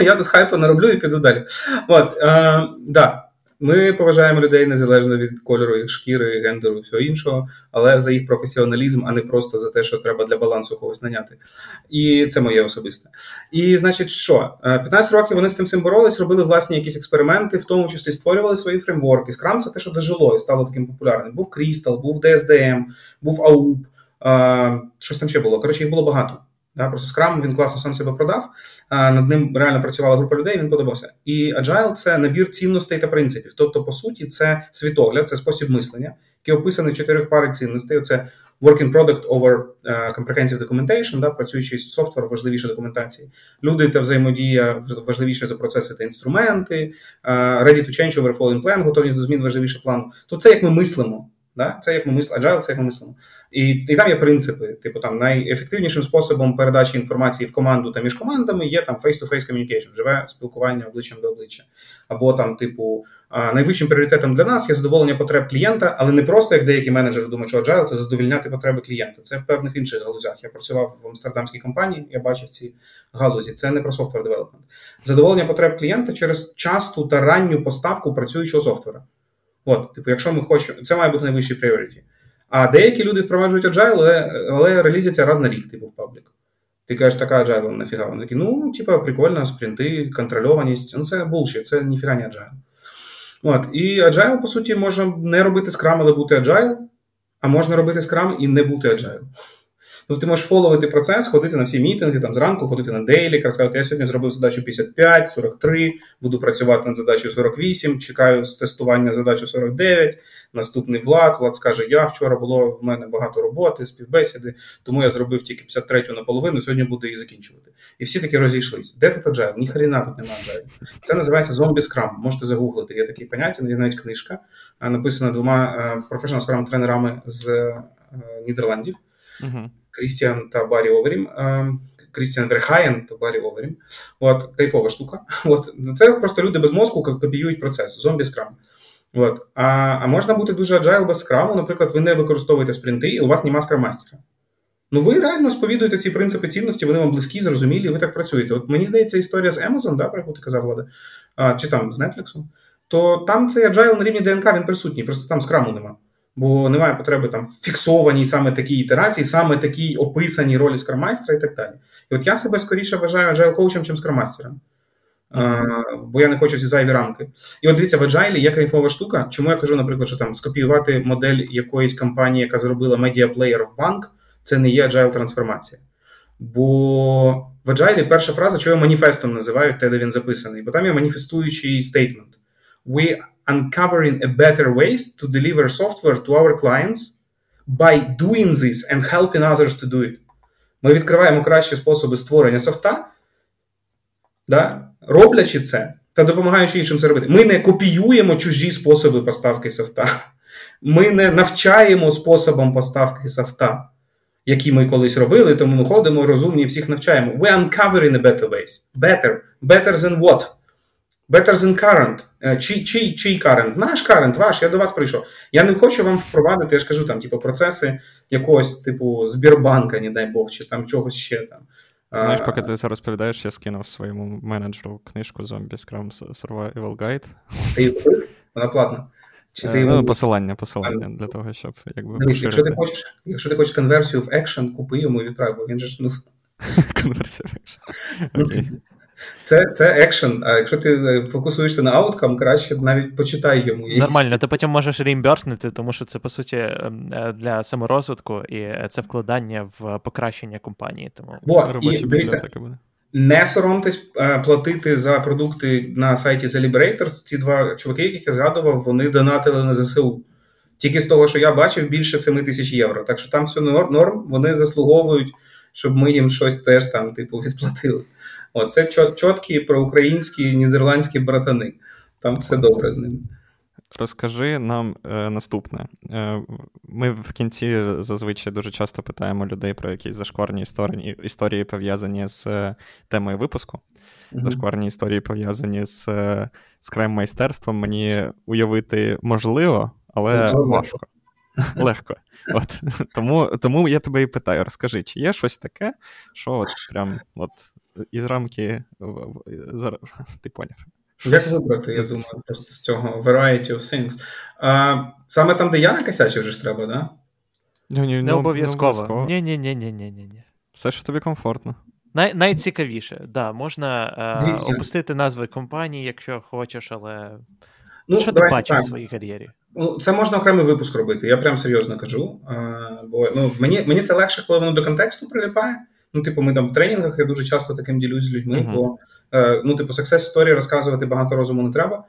Я тут хайпу нароблю і піду далі. От, да. Ми поважаємо людей незалежно від кольору їх шкіри, гендеру і всього іншого, але за їх професіоналізм, а не просто за те, що треба для балансу когось наняти. І це моє особисте. І, значить, що? 15 років вони з цим боролись, робили власні якісь експерименти, в тому числі створювали свої фреймворки. Scrum – це те, що дожило і стало таким популярним. Був Crystal, був DSDM, був AUP, щось там ще було. Коротше, їх було багато. Просто Scrum, він класно сам себе продав, над ним реально працювала група людей, він подобався. І Agile – це набір цінностей та принципів. Тобто, по суті, це світогляд, це спосіб мислення, який описаний в 4 пари цінностей. Це working product over comprehensive documentation, да, працюючий софтвер важливіше документації. Люди та взаємодія важливіше за процеси та інструменти, ready to change over following plan, готовність до змін важливіше плану. То це як ми мислимо. Да? Це як ми мислимо, Agile, це як ми мислимо. І там є принципи. Типу, там найефективнішим способом передачі інформації в команду та між командами є там face-to-face communication, живе спілкування обличчям до обличчя. Або там, типу, найвищим пріоритетом для нас є задоволення потреб клієнта, але не просто, як деякі менеджери думають, що Agile – це задовольняти потреби клієнта. Це в певних інших галузях. Я працював в амстердамській компанії, я бачив ці галузі. Це не про software development. Задоволення потреб клієнта через часту та ранню поставку працюючого софтвера. От, типу, якщо ми хочемо, це має бути найвищий пріоритет. А деякі люди впроваджують Agile, але релізяться раз на рік, типу, в паблік. Ти кажеш, така Agile вам нафіга? Вони такі, ну, типу, прикольно, спринти, контрольованість. Ну, це булші, це ніфіга не Agile. От, і Agile, по суті, можна не робити Scrum, але бути Agile, а можна робити Scrum і не бути Agile. Ну, ти можеш фоловити процес, ходити на всі мітинги, там зранку ходити на дейлік, розказати, я сьогодні зробив задачу 55, 43, буду працювати над задачею 48, чекаю з тестування задачу 49, наступний Влад скаже, я вчора було в мене багато роботи, співбесіди, тому я зробив тільки 53 наполовину, сьогодні буду її закінчувати. І всі таки розійшлися. Де тут Agile? Ні хрена тут немає Agile. Це називається зомбі-скрам, можете загуглити, є такі поняття, є навіть книжка, написана 2 професіонал-скрам-тренерами з Нідерландів. Крістіан та Барі Оверім. Крістіан Верхаєн та Барі Оверім. От, кайфова штука. От, це просто люди без мозку копіюють процес. Зомбі-скрам. От. А можна бути дуже agile без скраму. Наприклад, ви не використовуєте спринти, і у вас нема скрам-мастера. Ну, ви реально сповідуєте ці принципи цінності, вони вам близькі, зрозумілі, ви так працюєте. От мені здається, історія з Amazon, да, про яку ти казав, Влада, чи там з Netflix, то там цей agile на рівні ДНК, він присутній, просто там скраму нема. Бо немає потреби там фіксованій саме такій ітерації, саме такій описаній ролі скрам-майстера і так далі. І от я себе скоріше вважаю agile коучем, чим скрам-майстером. Бо я не хочу ці зайві рамки. І от дивіться, в Agile є кайфова штука. Чому я кажу, наприклад, що там скопіювати модель якоїсь компанії, яка зробила медіаплеєр в банк, це не є agile трансформація. Бо в Agile перша фраза, що його маніфестом називають, те, де він записаний, бо там є маніфестуючий стейтмент. We uncovering a better ways to deliver software to our clients by doing this and helping others to do it. Ми відкриваємо кращі способи створення софта, да, роблячи це та допомагаючи іншим це робити. Ми не копіюємо чужі способи поставки софта. Ми не навчаємо способам поставки софта, які ми колись робили, тому ми ходимо розумні і всіх навчаємо. We uncovering a better ways. Better. Better than what? Better than current. Чий current? Наш current, ваш, я до вас прийшов. Я не хочу вам впровадити, я ж кажу, там, типу, процеси якогось, типу, Збірбанка, не дай Бог, чи там чогось ще там. Знаєш, поки ти це розповідаєш, я скинув своєму менеджеру книжку «Зомбі Scrum Survival Guide». Ти її купив? Вона платна. Чи ти його... Посилання для того, щоб якби поширити. Якщо ти хочеш конверсію в екшен, купи йому і відправ, бо він же ж, ну... Конверсію в екшен. Це екшен, а якщо ти фокусуєшся на ауткам, краще навіть почитай йому. Нормально, ти потім можеш реімберснити, тому що це, по суті, для саморозвитку, і це вкладання в покращення компанії. Тому... Не соромтесь платити за продукти на сайті The Liberators. Ці два чуваки, яких я згадував, вони донатили на ЗСУ. Тільки з того, що я бачив, більше 7 тисяч євро. Так що там все норм, вони заслуговують, щоб ми їм щось теж там, типу, відплатили. Оце чіткі проукраїнські, нідерландські братани. Там все добре з ними. Розкажи нам наступне. Ми в кінці зазвичай дуже часто питаємо людей про якісь зашкварні історії, пов'язані з темою випуску. Mm-hmm. Зашкварні історії, пов'язані з скрам-майстерством. Мені уявити можливо, але важко. Легко. От. Тому я тебе і питаю. Розкажи, чи є щось таке, що от прям от із рамки... Зараз ти поняв. Як вибрати, я думаю, просто з цього variety of things. Саме там, де я накосячив, вже ж треба, да? Не обов'язково. Ні. Все, що тобі комфортно. Найцікавіше, да, можна опустити назви компаній, якщо хочеш, але ну, що ти бачиш в своїй кар'єрі? Це можна окремий випуск робити, я прям серйозно кажу. Бо ну, мені це легше, коли воно до контексту приліпає. Ну, типу, ми там в тренінгах, я дуже часто таким ділюсь з людьми, uh-huh. бо, ну, типу, success-story розказувати багато розуму не треба,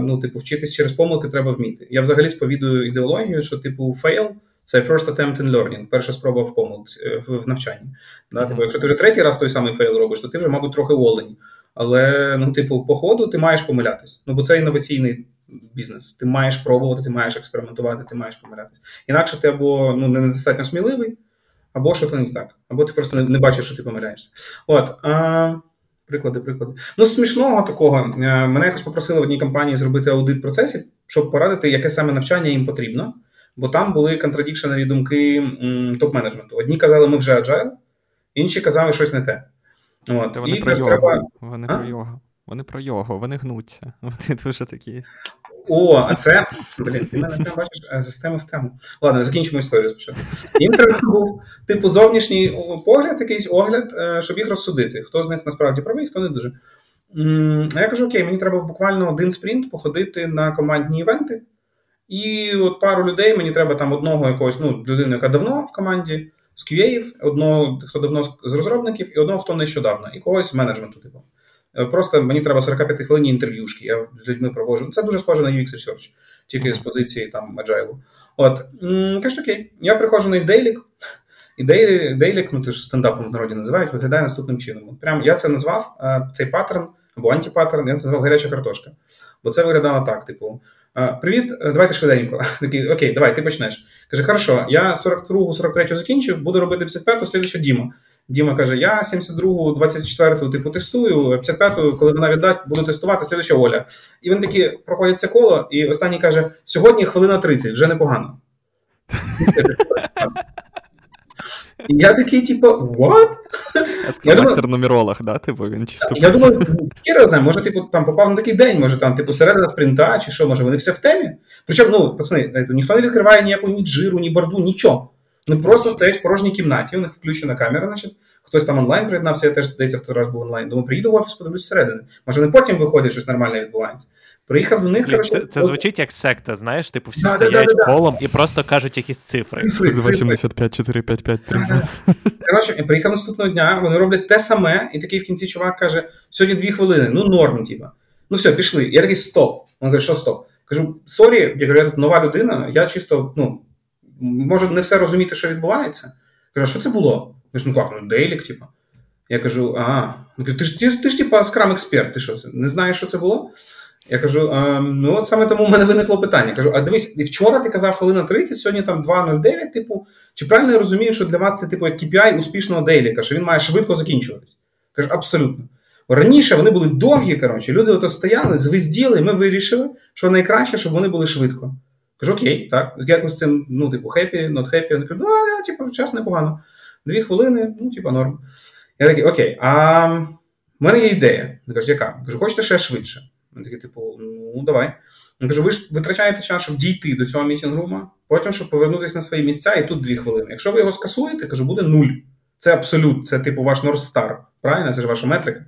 ну, типу, вчитись через помилки треба вміти. Я взагалі сповідую ідеологію, що, типу, fail – це first attempt in learning, перша спроба в помилці, в навчанні. Да? Uh-huh. Типу, якщо ти вже третій раз той самий fail робиш, то ти вже, мабуть, трохи олень. Але, ну, типу, по ходу ти маєш помилятись, ну, бо це інноваційний бізнес. Ти маєш пробувати, ти маєш експериментувати, ти маєш помилятись. Інакше ти або, ну, недостатньо сміливий, або що ти не так, або ти просто не бачиш, що ти помиляєшся. От, приклади. Ну, смішного такого. Мене якось попросили в одній компанії зробити аудит процесів, щоб порадити, яке саме навчання їм потрібно, бо там були контрадікшенарі думки топ-менеджменту. Одні казали, ми вже agile, інші казали, щось не те. От. Вони про йогу, вони гнуться. Вони дуже такі... О, а це, блін, ти мене прямо бачиш з теми в тему. Ладно, закінчимо історію спочатку. Їм треба був, типу, зовнішній погляд, якийсь огляд, щоб їх розсудити. Хто з них насправді правий, хто не дуже. А я кажу, окей, мені треба буквально один спринт походити на командні івенти. І от пару людей, мені треба там одного якогось, ну, людину, яка давно в команді, з QA, одного, хто давно з розробників, і одного, хто нещодавно, і когось з менеджменту, типу. Просто мені треба 45-хвилинні інтерв'юшки, я з людьми проводжу. Це дуже схоже на UX Research, тільки з позиції там Agile. От, кажуть, окей, я приходжу на їх дейлік, і дейлік, ну ти ж стендапом в народі називають, виглядає наступним чином. Прям я це назвав, цей паттерн, або антипаттерн, я це назвав гаряча картошка. Бо це виглядало так, типу, привіт, давайте швиденько. Такий, окей, давай, ти почнеш. Каже, хорошо, я 42-43 закінчив, буду робити 55-ту, слідуюча Діма. Діма каже, я 72-у, 24-у, типу, тестую, 55-у, коли вона віддасть, буду тестувати, слідуюча Оля. І він таки проходить це коло, і останній каже, сьогодні хвилина 30, вже непогано. І я такий, типу, what? Скрімастер нумеролог, да, типу, він чисто... Я думаю, хіро знає, може, типу, там попав на такий день, може, там, типу, середина спринта, чи що, може, вони все в темі? Причому, ну, пацани, ніхто не відкриває ніяку ні джиру, ні борду, нічого. Вони просто стоять в порожній кімнаті, у них включена камера, значить, хтось там онлайн приєднався, я теж, здається, в той раз був онлайн. Думаю, приїду в офіс, подивлюсь зсередини. Може, вони потім виходять, щось нормальне відбувається. Приїхав до них, коротше... Це звучить як секта, знаєш, типу всі стоять колом і просто кажуть якісь цифри. 85, 4, 5, 5, 3. Коротше, я приїхав наступного дня, вони роблять те саме, і такий в кінці чувак каже, сьогодні 2 хвилини, ну норм, типа. Ну все, пішли. Я такий, стоп. Він каже, що стоп? Кажу, сорі, я говорю, тут нова людина, я чисто, ну, може не все розуміти, що відбувається. Кажу, що це було? Кажу, ну як, ну дейлік, типа. Я кажу, Кажу, ти ж типа скрам-експерт, ти що, не знаєш, що це було? Я кажу, ну от саме тому в мене виникло питання. Кажу, а дивись, вчора ти казав хвилина 30, сьогодні там 2.09, типу, чи правильно я розумію, що для вас це типу як KPI успішного дейліка, що він має швидко закінчуватись? Кажу, абсолютно. Раніше вони були довгі, коротше, люди ото стояли, звезділи, ми вирішили, що найкраще, щоб вони були швидко. Кажу, окей, так, якось з цим, ну, типу, happy, not happy. Вони кажуть, ну, типу, час непогано. 2 хвилини, ну, типу, норм. Я такий, окей, а в мене є ідея. Я кажу, яка? Кажу, хочете ще швидше? Він такий, типу, ну, давай. Я кажу, ви ж витрачаєте час, щоб дійти до цього мітінг-рума, потім, щоб повернутися на свої місця, і тут 2 хвилини. Якщо ви його скасуєте, кажу, буде 0. Це абсолют, це, типу, ваш North Star, правильно? Це ж ваша метрика.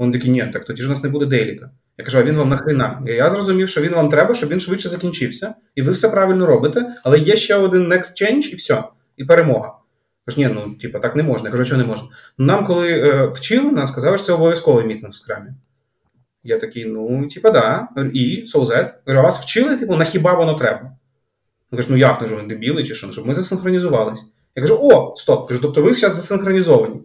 Він такий, ні, так тоді ж у нас не буде дейліка. Я кажу, а він вам нахрена? Я зрозумів, що він вам треба, щоб він швидше закінчився, і ви все правильно робите, але є ще один next change, і все, і перемога. Кажу, ні, ну, типу, так не можна. Я кажу, чого не можна? Нам, коли вчили, нас сказали, що це обов'язковий мітинг в скрамі. Я такий, ну, типу, да, і, so that. Кажу, а вас вчили, типу, на хіба воно треба? Я кажу, ну, як, ну, він дебілий чи що, щоб ми засинхронізувались. Я кажу, о, стоп, кажу, тобто ви зараз засинхронізовані.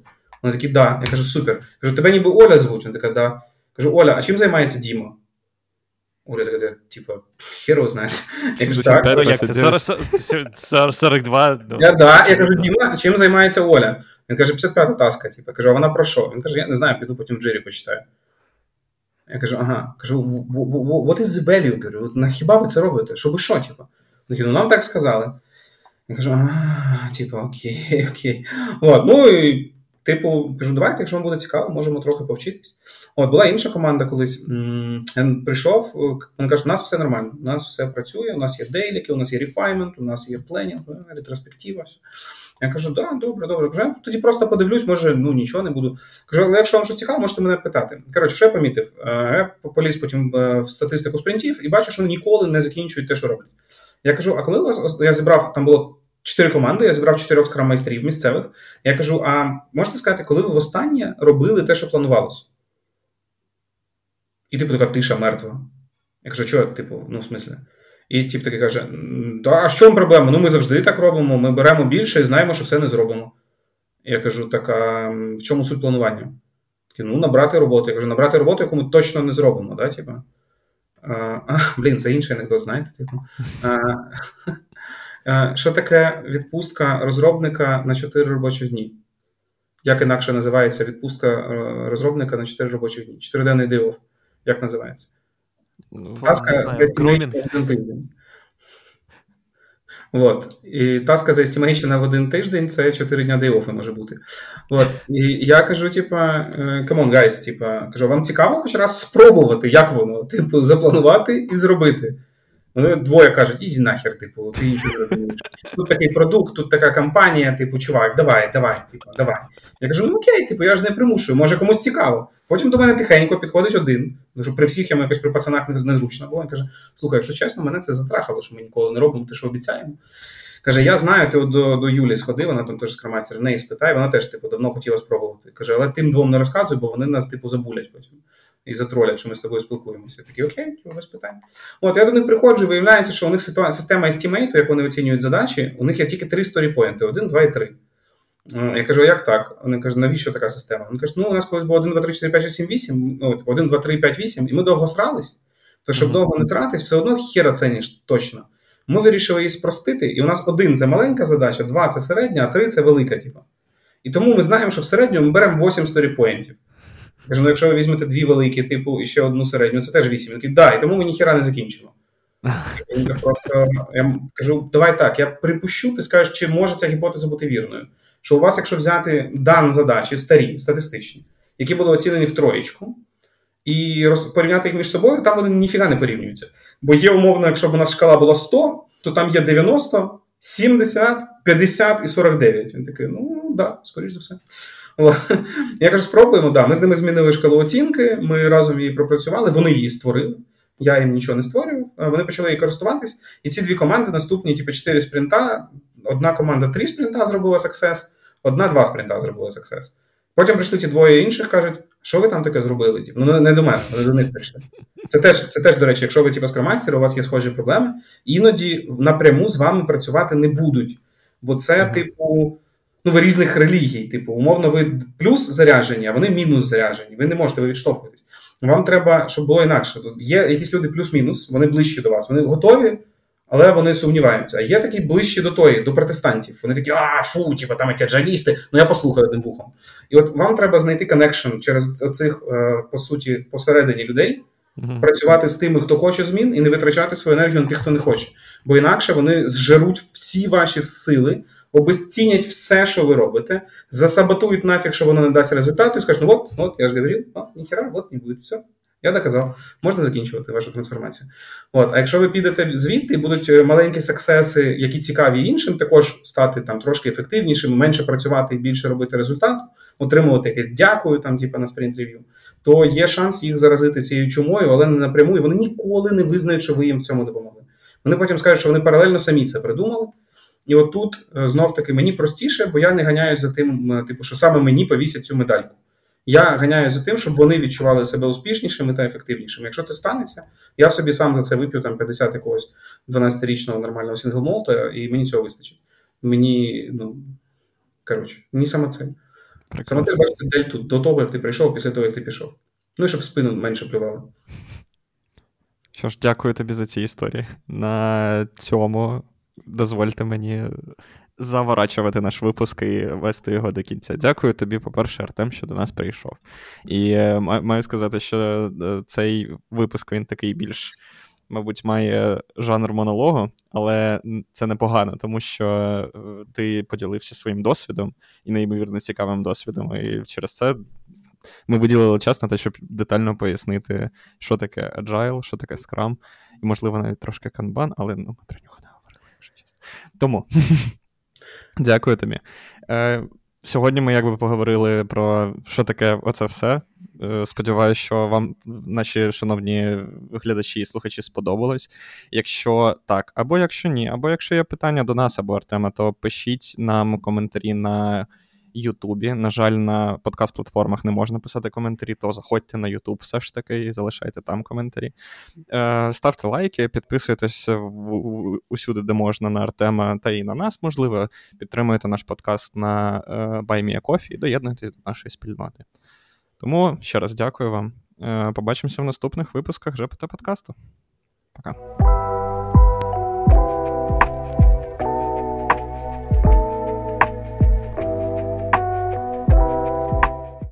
Вони такі, да. Я кажу, супер. Кажу, тебе ніби Оля звуть. Вона така, да. Кажу, Оля, а чим займається Діма? Оля така, типу, хіро знає. Я кажу, так. Як це? 42? Я кажу, Діма, чим займається Оля? Він каже, 55-та таска. Типу. Кажу, а вона про що? Він каже, я не знаю, піду потім в джирі почитаю. Я кажу, ага. Кажу, what is the value? Кажу, на хіба ви це робите? Що ви що, типу? Ну, нам так сказали. Я кажу, ага, типу, окей. От, ну і... Типу, кажу, давайте, якщо вам буде цікаво, можемо трохи повчитись. От, була інша команда колись, я прийшов, вони кажуть, у нас все нормально, у нас все працює, у нас є дейліки, у нас є рефаймент, у нас є пленінг, ретроспектива, все. Я кажу, да, добре. Кажу, я тоді просто подивлюсь, може, ну, нічого не буду. Кажу, але якщо вам щось цікаво, можете мене питати. Коротше, що я помітив? Я поліз потім в статистику спринтів і бачу, що ніколи не закінчують те, що роблять. Я кажу, а коли у вас, я зібрав, там було 4 команди, я зібрав 4 скрам-майстрів місцевих. Я кажу, а можете сказати, коли ви востаннє робили те, що планувалося? І типу така тиша мертва. Я кажу, чого, типу, ну в смислі? І тип такий каже, а в чому проблема? Ну ми завжди так робимо, ми беремо більше і знаємо, що все не зробимо. Я кажу, так, а в чому суть планування? Ну, набрати роботу. Я кажу, набрати роботу, яку ми точно не зробимо, да, типу? Блін, це інший анекдот, знаєте, типу. Що таке відпустка розробника на 4 робочі дні? Як інакше називається відпустка розробника на 4 робочі дні? 4-денний day-off. Як називається? Таска заестімейчена в 1 тиждень. Вот. І таска заестімейчена в 1 тиждень, це 4 дня day-off може бути. Вот. І я кажу, типа, come on, guys, типа, кажу, вам цікаво хоч раз спробувати, як воно? Типу, запланувати і зробити. Вони 2 кажуть, іди нахер, типу, ти нічого не розумієш. Тут такий продукт, тут така компанія, типу, чувак, давай. Я кажу, ну окей, типу, я ж не примушую, може комусь цікаво. Потім до мене тихенько підходить один, тому що при всіх я якось при пацанах незручно було. Він каже, слухай, якщо чесно, мене це затрахало, що ми ніколи не робимо те, що обіцяємо. Каже, я знаю, ти до Юлі сходи, вона там теж скрамайстер, в неї спитає, вона теж, типу, давно хотіла спробувати. Каже, але тим 2 не розказуй, бо вони нас, типу, забулять потім. І затролять, що ми з тобою спілкуємося. Я такий, окей, без питань. От, я до них приходжу, виявляється, що у них система естімейту, як вони оцінюють задачі, у них є тільки 3 сторіпойнти, 1, 2 і 3. Я кажу, а як так? Вони кажуть, навіщо така система? Вони кажуть, ну, у нас колись було 1, 2, 3, 4, 5, 6, 7, 8, от, 1, 2, 3, 5, 8, і ми довго срались, то щоб довго не сратись, все одно хіра ціниш точно. Ми вирішили її спростити, і у нас 1 – це маленька задача, 2 – це середня, а 3 – це велика, типу. І тому ми знаємо, що в середньому ми беремо 8 сторіпоінтів. Кажу, ну якщо ви візьмете дві великі, типу, і ще одну середню, це теж 8. Він каже, да, і тому ми ніхіра не закінчимо. Я кажу, давай так, я припущу, ти скажеш, чи може ця гіпотеза бути вірною. Що у вас, якщо взяти дані задачі, старі, статистичні, які були оцінені в троєчку, і порівняти їх між собою, там вони ніфіга не порівнюються. Бо є умовно, якщо б у нас шкала була 100, то там є 90, 70, 50 і 49. Він такий, ну, да, скоріш за все. Я кажу, спробуємо, да. Ми з ними змінили шкалу оцінки, ми разом її пропрацювали, вони її створили. Я їм нічого не створював, вони почали її користуватись. І ці дві команди наступні, типу, 4 спринта. Одна команда 3 спринта зробила сексес, одна 2 спринта зробила сексес. Потім прийшли ті двоє інших, кажуть, що ви там таке зробили? Тіп? Ну, не до мене, але до них прийшли. Це теж, до речі, якщо ви типу скромастер, у вас є схожі проблеми, іноді напряму з вами працювати не будуть. Бо це, типу, ну, ви різних релігій. Типу, умовно, ви плюс заряджені, а вони мінус заряджені. Ви не можете, ви відштовхуєтесь. Вам треба, щоб було інакше. Тут є якісь люди плюс-мінус, вони ближчі до вас, вони готові, але вони сумніваються. А є такі ближчі до протестантів. Вони такі, фу, типу, там які аджалісти, ну я послухаю одним вухом. І от вам треба знайти коннекшн через оцих, по суті, посередині людей, працювати з тими, хто хоче змін, і не витрачати свою енергію на тих, хто не хоче. Бо інакше вони зжеруть всі ваші сили, обесцінять все, що ви робите, засаботують нафіг, що воно не дасть результату, і скажуть, ну от, я ж говорив, ніхера, от не буде, все. Я доказав. Можна закінчувати вашу трансформацію. От. А якщо ви підете звідти, будуть маленькі сексеси, які цікаві іншим, також стати там трошки ефективнішими, менше працювати і більше робити результат, отримувати якесь дякую там, типу, на спринт-рев'ю, то є шанс їх заразити цією чумою, але не напряму, і вони ніколи не визнають, що ви їм в цьому допомогли. Вони потім скажуть, що вони паралельно самі це придумали. І отут, знов-таки, мені простіше, бо я не ганяюсь за тим, типу, що саме мені повісять цю медальку. Я ганяюсь за тим, щоб вони відчували себе успішнішими та ефективнішими. Якщо це станеться, я собі сам за це вип'ю там 50 якогось 12-річного нормального сингл-молта, і мені цього вистачить. Мені, ну, коротше, мені самоцель. Самоцель, бачите, дельту до того, як ти прийшов, після того, як ти пішов. Ну і щоб в спину менше плювали. Що ж, дякую тобі за ці історії. На цьому дозвольте мені заворачувати наш випуск і вести його до кінця. Дякую тобі, по-перше, Артем, що до нас прийшов. І маю сказати, що цей випуск, він такий більш, мабуть, має жанр монологу, але це непогано, тому що ти поділився своїм досвідом і неймовірно цікавим досвідом, і через це ми виділили час на те, щоб детально пояснити, що таке Agile, що таке Scrum, і, можливо, навіть трошки Kanban, але ну, ми про нього не говорили, якщо чесно. Тому... Дякую тобі. Сьогодні ми якби поговорили про що таке оце все. Сподіваюся, що вам, наші шановні глядачі і слухачі, сподобалось. Якщо так, або якщо ні, або якщо є питання до нас або Артема, то пишіть нам коментарі на Ютубі. На жаль, на подкаст-платформах не можна писати коментарі, то заходьте на Ютуб все ж таки і залишайте там коментарі. Ставте лайки, підписуйтесь усюди, де можна, на Артема та і на нас, можливо. Підтримуйте наш подкаст на BuyMeCoffee і доєднуйтесь до нашої спільноти. Тому ще раз дякую вам. Побачимося в наступних випусках ЖеПеТе Подкасту. Пока.